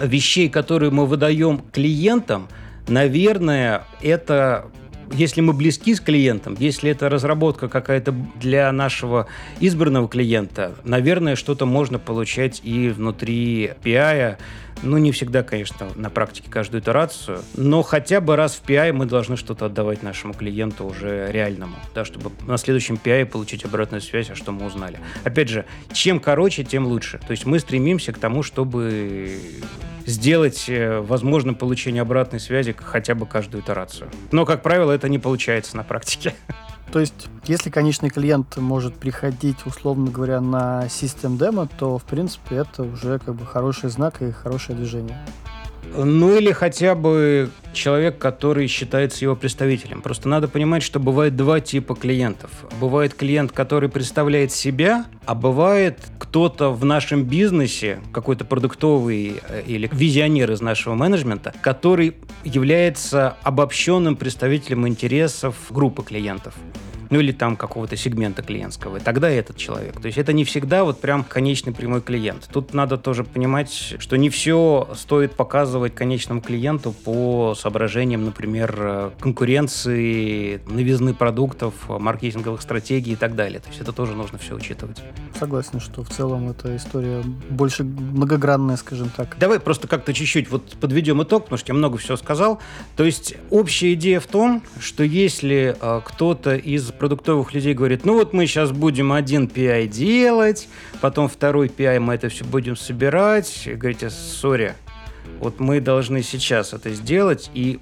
вещей, которые мы выдаем клиентам, наверное, это... Если мы близки с клиентом, если это разработка какая-то для нашего избранного клиента, наверное, что-то можно получать и внутри пи ай. Ну, не всегда, конечно, на практике каждую итерацию, но хотя бы раз в пи ай мы должны что-то отдавать нашему клиенту уже реальному, да, чтобы на следующем пи ай получить обратную связь, а что мы узнали. Опять же, чем короче, тем лучше. То есть мы стремимся к тому, чтобы сделать возможным получение обратной связи хотя бы каждую итерацию. Но, как правило, это не получается на практике. То есть, если конечный клиент может приходить, условно говоря, на System Demo, то, в принципе, это уже как бы хороший знак и хорошее движение. Ну или хотя бы человек, который считается его представителем. Просто надо понимать, что бывает два типа клиентов. Бывает клиент, который представляет себя, а бывает кто-то в нашем бизнесе, какой-то продуктовый или визионер из нашего менеджмента, который является обобщенным представителем интересов группы клиентов. Ну или там какого-то сегмента клиентского, и тогда этот человек. То есть это не всегда вот прям конечный прямой клиент. Тут надо тоже понимать, что не все стоит показывать конечному клиенту по соображениям, например, конкуренции, новизны продуктов, маркетинговых стратегий и так далее. То есть это тоже нужно все учитывать. Согласен, что в целом эта история больше многогранная, скажем так. Давай просто как-то чуть-чуть вот подведем итог, потому что я много всего сказал. То есть общая идея в том, что если кто-то из продуктовых людей говорит, ну вот мы сейчас будем один пи ай делать, потом второй пи ай мы это все будем собирать. И говорите, сори, вот мы должны сейчас это сделать и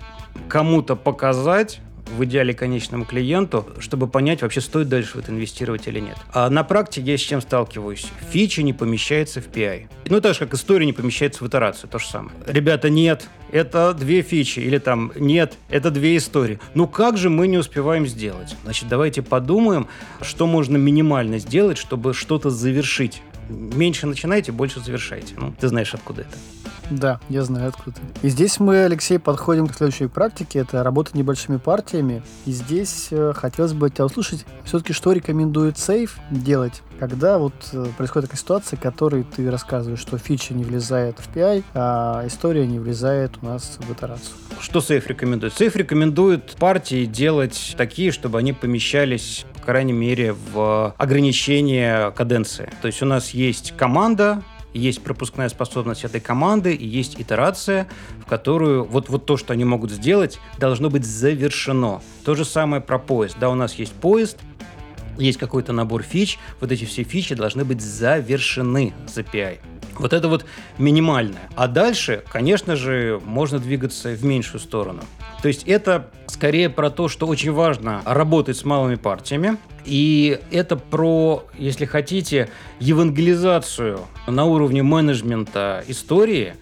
кому-то показать, в идеале конечному клиенту, чтобы понять, вообще стоит дальше вот инвестировать или нет. А на практике я с чем сталкиваюсь? Фича не помещается в пи ай. Ну, так же, как история не помещается в итерацию, то же самое. Ребята, нет, это две фичи, или там, нет, это две истории. Ну, как же мы не успеваем сделать? Значит, давайте подумаем, что можно минимально сделать, чтобы что-то завершить. Меньше начинайте, больше завершайте. Ну, ты знаешь, откуда это. Да, я знаю, откуда. И здесь мы, Алексей, подходим к следующей практике. Это работа небольшими партиями. И здесь э, хотелось бы тебя услышать, все-таки, что рекомендует SAFe делать, когда вот э, происходит такая ситуация, в которой ты рассказываешь, что фича не влезает в пи ай, а история не влезает у нас в итерацию. Что SAFe рекомендует? SAFe рекомендует партии делать такие, чтобы они помещались, по крайней мере, в ограничение каденции. То есть у нас есть команда, есть пропускная способность этой команды, и есть итерация, в которую вот, вот то, что они могут сделать, должно быть завершено. То же самое про поезд. Да, у нас есть поезд, есть какой-то набор фич, вот эти все фичи должны быть завершены за пи ай. Вот это вот минимальное. А дальше, конечно же, можно двигаться в меньшую сторону. То есть это скорее про то, что очень важно работать с малыми партиями. И это про, если хотите, евангелизацию на уровне менеджмента истории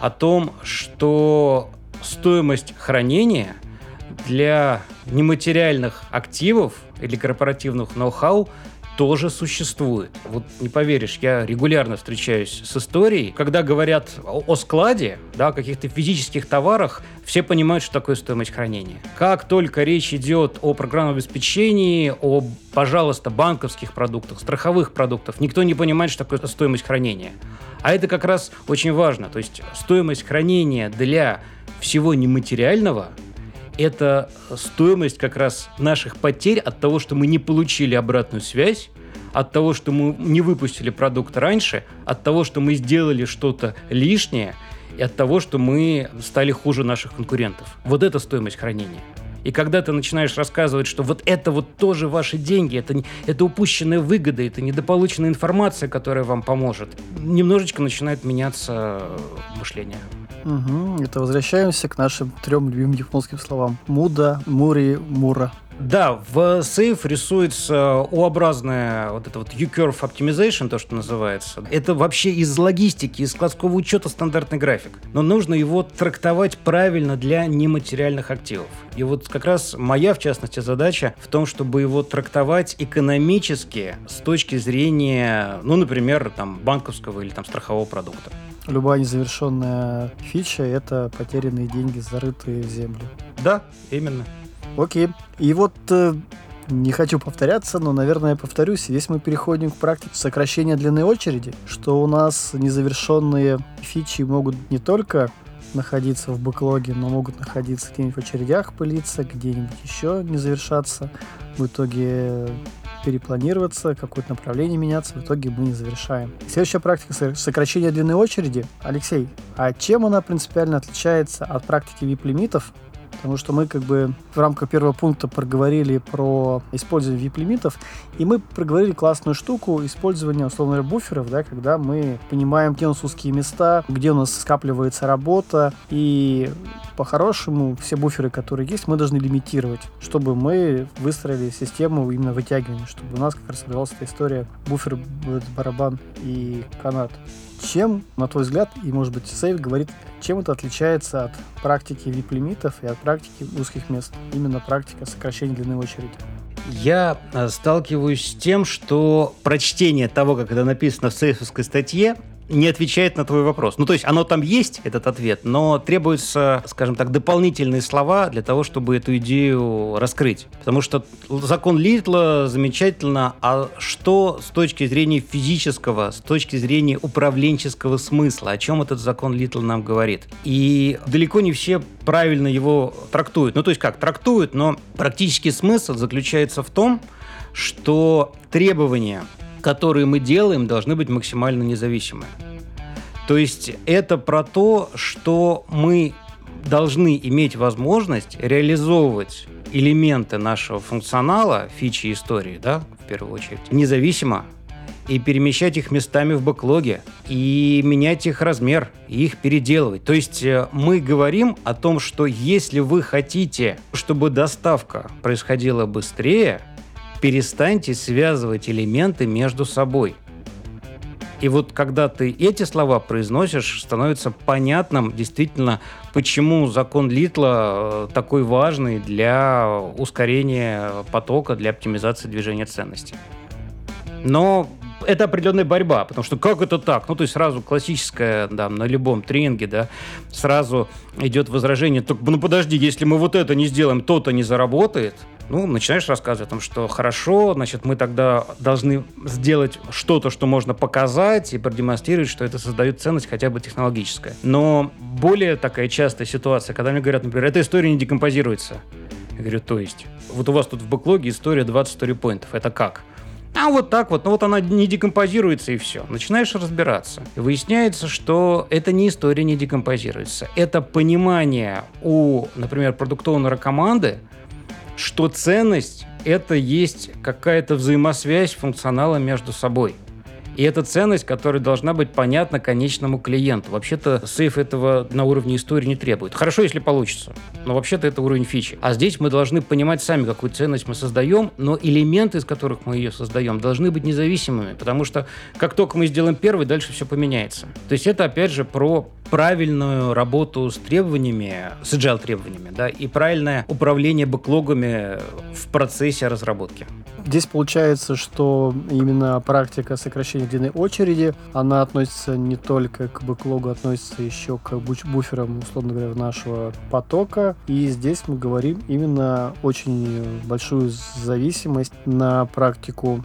о том, что стоимость хранения для нематериальных активов или корпоративных ноу-хау тоже существует. Вот не поверишь, я регулярно встречаюсь с историей, когда говорят о складе, да, о каких-то физических товарах, все понимают, что такое стоимость хранения. Как только речь идет о программном обеспечении, о, пожалуйста, банковских продуктах, страховых продуктах, никто не понимает, что такое стоимость хранения. А это как раз очень важно. То есть стоимость хранения для всего нематериального это стоимость как раз наших потерь от того, что мы не получили обратную связь, от того, что мы не выпустили продукт раньше, от того, что мы сделали что-то лишнее, и от того, что мы стали хуже наших конкурентов. Вот это стоимость хранения. И когда ты начинаешь рассказывать, что вот это вот тоже ваши деньги, это, это упущенная выгода, это недополученная информация, которая вам поможет, немножечко начинает меняться мышление. Угу, это возвращаемся к нашим трем любимым японским словам. Муда, мури, мура. Да, в SAFe рисуется U-образная вот это вот U-curve optimization, то, что называется. Это вообще из логистики, из складского учета стандартный график. Но нужно его трактовать правильно для нематериальных активов. И вот как раз моя, в частности, задача в том, чтобы его трактовать экономически с точки зрения, ну, например, там, банковского или там, страхового продукта. Любая незавершенная фича — это потерянные деньги, зарытые в землю. Да, именно. Окей. И вот э, не хочу повторяться, но, наверное, повторюсь. Здесь мы переходим к практике сокращения длины очереди, что у нас незавершенные фичи могут не только находиться в бэклоге, но могут находиться где-нибудь в очередях, пылиться, где-нибудь еще не завершаться, в итоге перепланироваться, какое-то направление меняться, в итоге мы не завершаем. Следующая практика — сокращение длины очереди. Алексей, а чем она принципиально отличается от практики ви ай пи-лимитов? Потому что мы как бы в рамках первого пункта проговорили про использование ви ай пи-лимитов, и мы проговорили классную штуку использования, условно говоря, буферов, да, когда мы понимаем, где у нас узкие места, где у нас скапливается работа, и по-хорошему все буферы, которые есть, мы должны лимитировать, чтобы мы выстроили систему именно вытягивания, чтобы у нас как раз развивалась эта история буфер, барабан и канат. Чем, на твой взгляд, и, может быть, SAFe говорит, чем это отличается от практики ви ай пи-лимитов и от практики узких мест, именно практика сокращения длины очереди? Я сталкиваюсь с тем, что прочтение того, как это написано в сейфовской статье, не отвечает на твой вопрос. Ну, то есть оно там есть, этот ответ, но требуются, скажем так, дополнительные слова для того, чтобы эту идею раскрыть. Потому что закон Литла замечательно, а что с точки зрения физического, с точки зрения управленческого смысла, о чем этот закон Литла нам говорит. И далеко не все правильно его трактуют. Ну, то есть как, трактуют, но практический смысл заключается в том, что требования, которые мы делаем, должны быть максимально независимы. То есть это про то, что мы должны иметь возможность реализовывать элементы нашего функционала, фичи истории, да, в первую очередь, независимо, и перемещать их местами в бэклоге, и менять их размер, и их переделывать. То есть мы говорим о том, что если вы хотите, чтобы доставка происходила быстрее, перестаньте связывать элементы между собой. И вот когда ты эти слова произносишь, становится понятным действительно, почему закон Литла такой важный для ускорения потока, для оптимизации движения ценностей. Но это определенная борьба, потому что как это так? Ну, то есть сразу классическая, да, на любом тренинге, да, сразу идет возражение, только, ну, подожди, если мы вот это не сделаем, то-то не заработает. Ну, начинаешь рассказывать о том, что хорошо, значит, мы тогда должны сделать что-то, что можно показать и продемонстрировать, что это создает ценность хотя бы технологическая. Но более такая частая ситуация, когда мне говорят, например, эта история не декомпозируется. Я говорю, то есть? Вот у вас тут в бэклоге история двадцать сторипоинтов. Это как? А вот так вот, ну вот она не декомпозируется и все. Начинаешь разбираться. И выясняется, что это не история не декомпозируется. Это понимание у, например, продукт-оунера команды, что ценность — это есть какая-то взаимосвязь функционала между собой. И это ценность, которая должна быть понятна конечному клиенту. Вообще-то SAFe этого на уровне истории не требует. Хорошо, если получится, но вообще-то это уровень фичи. А здесь мы должны понимать сами, какую ценность мы создаем, но элементы, из которых мы ее создаем, должны быть независимыми, потому что как только мы сделаем первый, дальше все поменяется. То есть это, опять же, про правильную работу с требованиями, с agile требованиями, да, и правильное управление бэклогами в процессе разработки. Здесь получается, что именно практика сокращения длинной очереди, она относится не только к бэклогу, относится еще к буферам, условно говоря, нашего потока. И здесь мы говорим именно очень большую зависимость на практику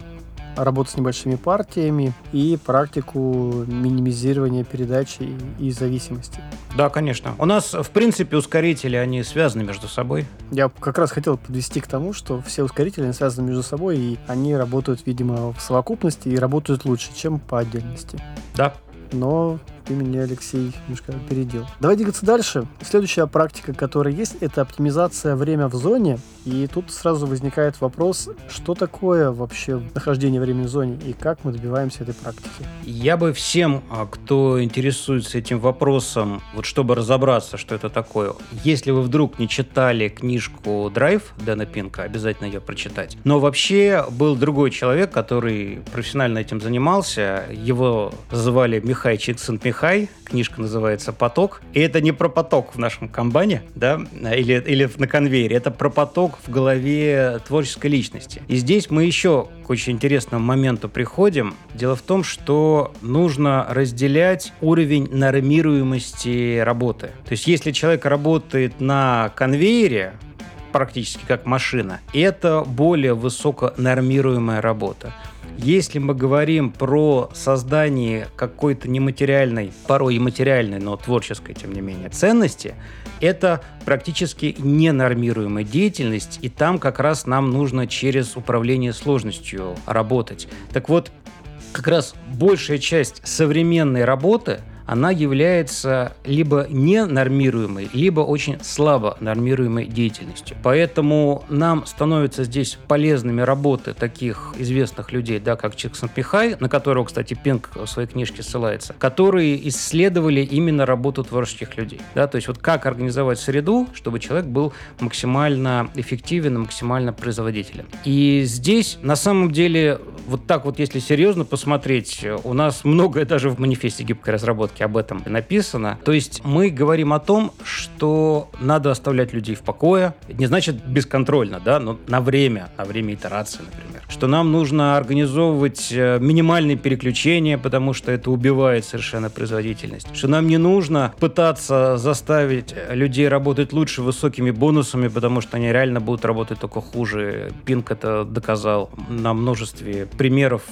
работы с небольшими партиями и практику минимизирования передачи и зависимости. Да, конечно. У нас, в принципе, ускорители, они связаны между собой. Я как раз хотел подвести к тому, что все ускорители они связаны между собой, и они работают, видимо, в совокупности и работают лучше, чем по отдельности. Да. Но ты меня, Алексей, немножко опередил. Давай двигаться дальше. Следующая практика, которая есть, это оптимизация время в зоне. И тут сразу возникает вопрос, что такое вообще нахождение времени в зоне и как мы добиваемся этой практики. Я бы всем, кто интересуется этим вопросом, вот чтобы разобраться, что это такое, если вы вдруг не читали книжку «Драйв» Дэна Пинка, обязательно ее прочитать. Но вообще был другой человек, который профессионально этим занимался. Его звали Михаил Чиксентмихай. Книжка называется «Поток». И это не про поток в нашем Канбане, да, или, или на конвейере. Это про поток в голове творческой личности. И здесь мы еще к очень интересному моменту приходим. Дело в том, что нужно разделять уровень нормируемости работы. То есть, если человек работает на конвейере, практически как машина, это более высоконормируемая работа. Если мы говорим про создание какой-то нематериальной, порой и материальной, но творческой, тем не менее, ценности, это практически ненормируемая деятельность, и там как раз нам нужно через управление сложностью работать. Так вот, как раз большая часть современной работы, она является либо ненормируемой, либо очень слабо нормируемой деятельностью. Поэтому нам становятся здесь полезными работы таких известных людей, да, как Чиксентмихай, на которого, кстати, Пинк в своей книжке ссылается, которые исследовали именно работу творческих людей. Да, то есть вот как организовать среду, чтобы человек был максимально эффективен, максимально производителен. И здесь, на самом деле, вот так вот, если серьезно посмотреть, у нас многое даже в манифесте гибкой разработки об этом написано. То есть мы говорим о том, что надо оставлять людей в покое. Не значит бесконтрольно, да, но на время, на время итерации, например. Что нам нужно организовывать минимальные переключения, потому что это убивает совершенно производительность. Что нам не нужно пытаться заставить людей работать лучше высокими бонусами, потому что они реально будут работать только хуже. Пинк это доказал на множестве примеров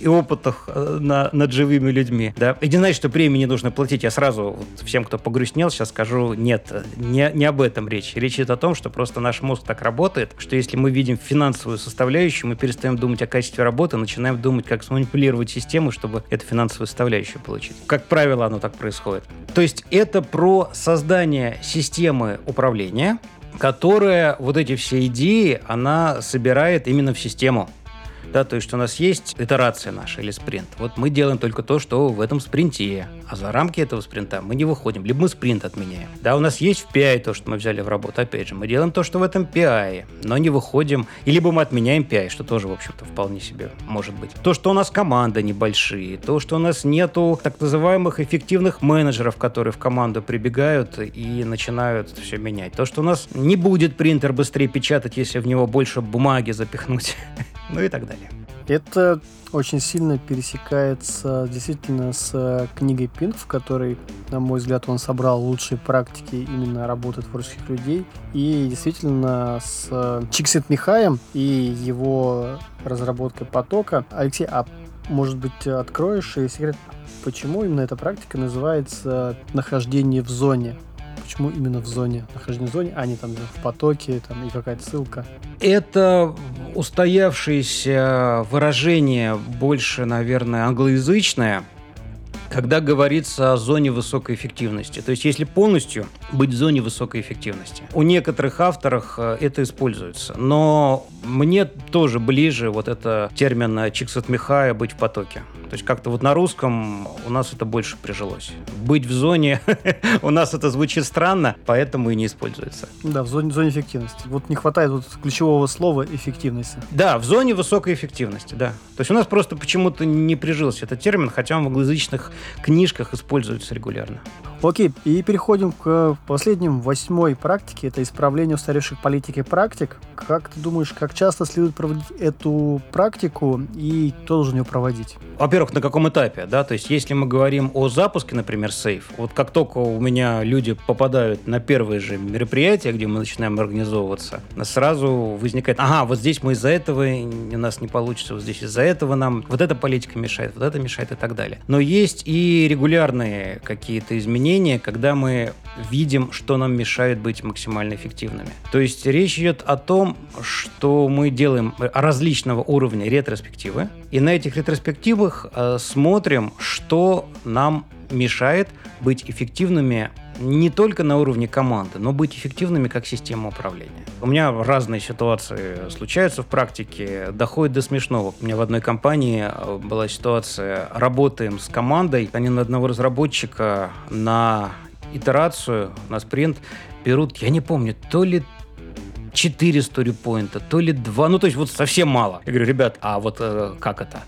и опытах на, над живыми людьми. Да. И не значит, что премии не нужно платить. Я сразу вот всем, кто погрустнел, сейчас скажу, нет, не, не об этом речь. Речь идет о том, что просто наш мозг так работает, что если мы видим финансовую составляющую, мы перестаем думать о качестве работы, начинаем думать, как сманипулировать систему, чтобы эту финансовую составляющую получить. Как правило, оно так происходит. То есть это про создание системы управления, которая вот эти все идеи, она собирает именно в систему. Да, то есть у нас есть итерация наша или спринт. Вот мы делаем только то, что в этом спринте. А за рамки этого спринта мы не выходим. Либо мы спринт отменяем. Да, у нас есть в пи ай то, что мы взяли в работу. Опять же, мы делаем то, что в этом пи ай, но не выходим. И либо мы отменяем пи ай, что тоже, в общем-то, вполне себе может быть. То, что у нас команда небольшие, то, что у нас нету так называемых эффективных менеджеров, которые в команду прибегают и начинают все менять. То, что у нас не будет принтер быстрее печатать, если в него больше бумаги запихнуть. Ну и так далее. Это очень сильно пересекается действительно с книгой Пинк, в которой, на мой взгляд, он собрал лучшие практики именно работы творческих людей. И действительно с Чиксентмихаем и его разработкой потока. Алексей, а может быть откроешь и секрет, почему именно эта практика называется «Нахождение в зоне»? Почему именно в зоне, нахождение в зоне, а не там в потоке, там и какая-то ссылка? Это устоявшееся выражение, больше, наверное, англоязычное, когда говорится о зоне высокой эффективности. То есть, если полностью быть в зоне высокой эффективности. У некоторых авторов это используется, но мне тоже ближе вот это термин Чиксентмихая «быть в потоке». То есть как-то вот на русском у нас это больше прижилось. Быть в зоне, у нас это звучит странно, поэтому и не используется. Да, в зоне, зоне эффективности. Вот не хватает вот ключевого слова эффективности. Да, в зоне высокой эффективности, да. То есть у нас просто почему-то не прижился этот термин, хотя он в англоязычных книжках используется регулярно. Окей, и переходим к последним, восьмой практике. Это исправление устаревших политик и практик. Как ты думаешь, как часто следует проводить эту практику и кто должен ее проводить? Во-первых, на каком этапе, да, то есть если мы говорим о запуске, например, SAFe, вот как только у меня люди попадают на первые же мероприятия, где мы начинаем организовываться, сразу возникает, ага, вот здесь мы из-за этого, у нас не получится, вот здесь из-за этого нам, вот эта политика мешает, вот это мешает и так далее. Но есть и регулярные какие-то изменения, когда мы видим, что нам мешает быть максимально эффективными. То есть речь идет о том, что мы делаем различного уровня ретроспективы, и на этих ретроспективах э, смотрим, что нам мешает быть эффективными не только на уровне команды, но быть эффективными как система управления. У меня разные ситуации случаются в практике, доходит до смешного. У меня в одной компании была ситуация, работаем с командой, они на одного разработчика на итерацию, на спринт берут, я не помню, то ли четыреста репоинта, то ли два, ну то есть вот совсем мало. Я говорю, ребят, а вот э, как это?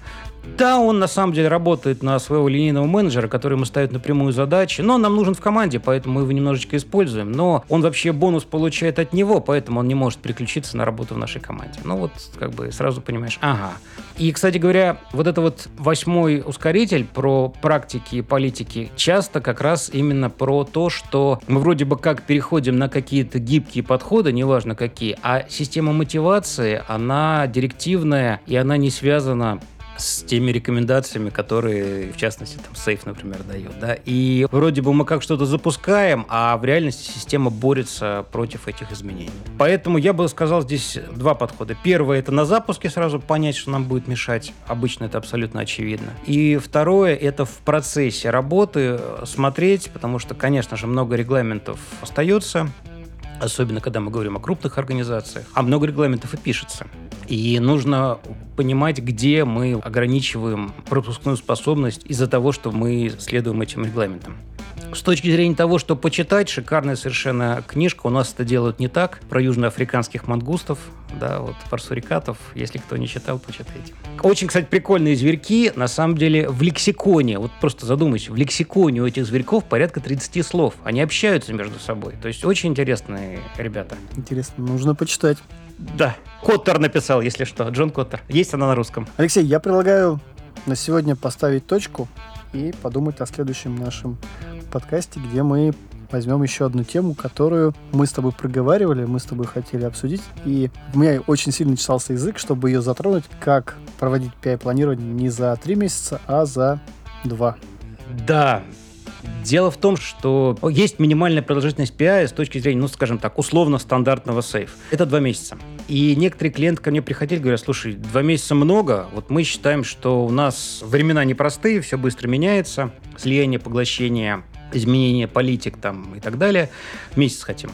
Да, он на самом деле работает на своего линейного менеджера, который ему ставит напрямую задачи, но он нам нужен в команде, поэтому мы его немножечко используем, но он вообще бонус получает от него, поэтому он не может переключиться на работу в нашей команде. Ну вот, как бы сразу понимаешь, ага. И, кстати говоря, вот это вот восьмой ускоритель про практики и политики часто как раз именно про то, что мы вроде бы как переходим на какие-то гибкие подходы, неважно какие, а система мотивации, она директивная, и она не связана с теми рекомендациями, которые, в частности, там, SAFe, например, дает, да, и вроде бы мы как что-то запускаем, а в реальности система борется против этих изменений. Поэтому я бы сказал здесь два подхода. Первое — это на запуске сразу понять, что нам будет мешать, обычно это абсолютно очевидно. И второе — это в процессе работы смотреть, потому что, конечно же, много регламентов остается, особенно когда мы говорим о крупных организациях, а много регламентов и пишется. И нужно понимать, где мы ограничиваем пропускную способность из-за того, что мы следуем этим регламентам. С точки зрения того, что почитать, шикарная совершенно книжка, у нас это делают не так, про южноафриканских мангустов, да, вот про сурикатов, если кто не читал, почитайте. Очень, кстати, прикольные зверьки, на самом деле, в лексиконе, вот просто задумайся, в лексиконе у этих зверьков порядка тридцать слов, они общаются между собой, то есть очень интересные ребята. Интересно, нужно почитать. Да, Коттер написал, если что, Джон Коттер, есть она на русском. Алексей, я предлагаю на сегодня поставить точку и подумать о следующем нашем подкасте, где мы возьмем еще одну тему, которую мы с тобой проговаривали, мы с тобой хотели обсудить, и у меня очень сильно чесался язык, чтобы ее затронуть, как проводить пи ай-планирование не за три месяца, а за два. Да, дело в том, что есть минимальная продолжительность пи ай с точки зрения, ну, скажем так, условно-стандартного SAFe. Это два месяца. И некоторые клиенты ко мне приходили, говорят, слушай, два месяца много, вот мы считаем, что у нас времена непростые, все быстро меняется, слияние, поглощение, изменение политик там и так далее, месяц хотим.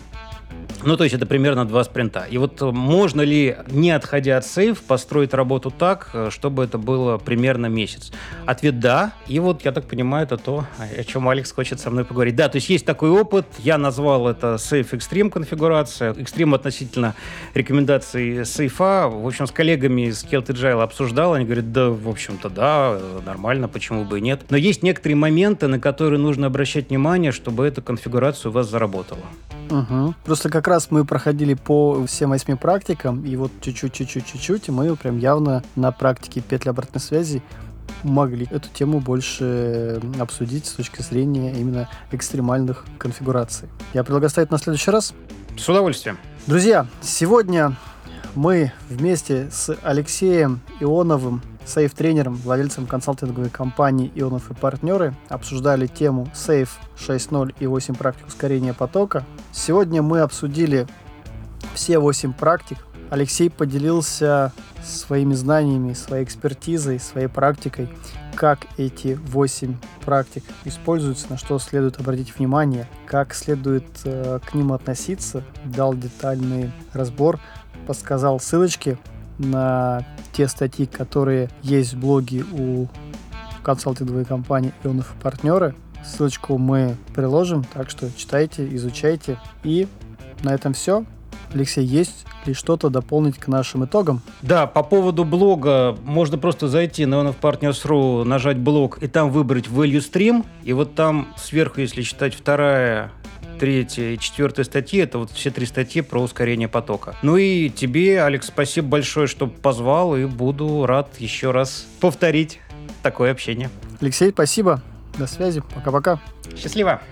Ну, то есть это примерно два спринта. И вот можно ли, не отходя от SAFe, построить работу так, чтобы это было примерно месяц? Ответ – да. И вот, я так понимаю, это то, о чем Алекс хочет со мной поговорить. Да, то есть есть такой опыт. Я назвал это SAFe Extreme конфигурация. Extreme относительно рекомендаций SAFe. В общем, с коллегами из Scaled Agile обсуждал. Они говорят, да, в общем-то, да, нормально, почему бы и нет. Но есть некоторые моменты, на которые нужно обращать внимание, чтобы эта конфигурация у вас заработала. Угу. Просто как раз мы проходили по всем восьми практикам, и вот чуть-чуть-чуть-чуть-чуть, и мы прям явно на практике петли обратной связи могли эту тему больше обсудить с точки зрения именно экстремальных конфигураций. Я предлагаю ставить на следующий раз. С удовольствием. Друзья, сегодня мы вместе с Алексеем Ионовым, SAFe-тренером, владельцем консалтинговой компании «Ионов и партнеры», обсуждали тему SAFe шесть ноль и восемь практик ускорения потока. Сегодня мы обсудили все восемь практик. Алексей поделился своими знаниями, своей экспертизой, своей практикой. как эти восемь практик используются, на что следует обратить внимание, как следует э, к ним относиться, дал детальный разбор, подсказал ссылочки на те статьи, которые есть в блоге у консалтинговой компании «Ионов и партнеры». Ссылочку мы приложим, так что читайте, изучайте. И на этом все. Алексей, есть ли что-то дополнить к нашим итогам? Да, по поводу блога можно просто зайти на ionovpartners точка ru, нажать блог и там выбрать value stream. И вот там сверху, если читать вторая, третья и четвертая статьи, это вот все три статьи про ускорение потока. Ну и тебе, Алекс, спасибо большое, что позвал, и буду рад еще раз повторить такое общение. Алексей, спасибо. До связи. Пока-пока. Счастливо.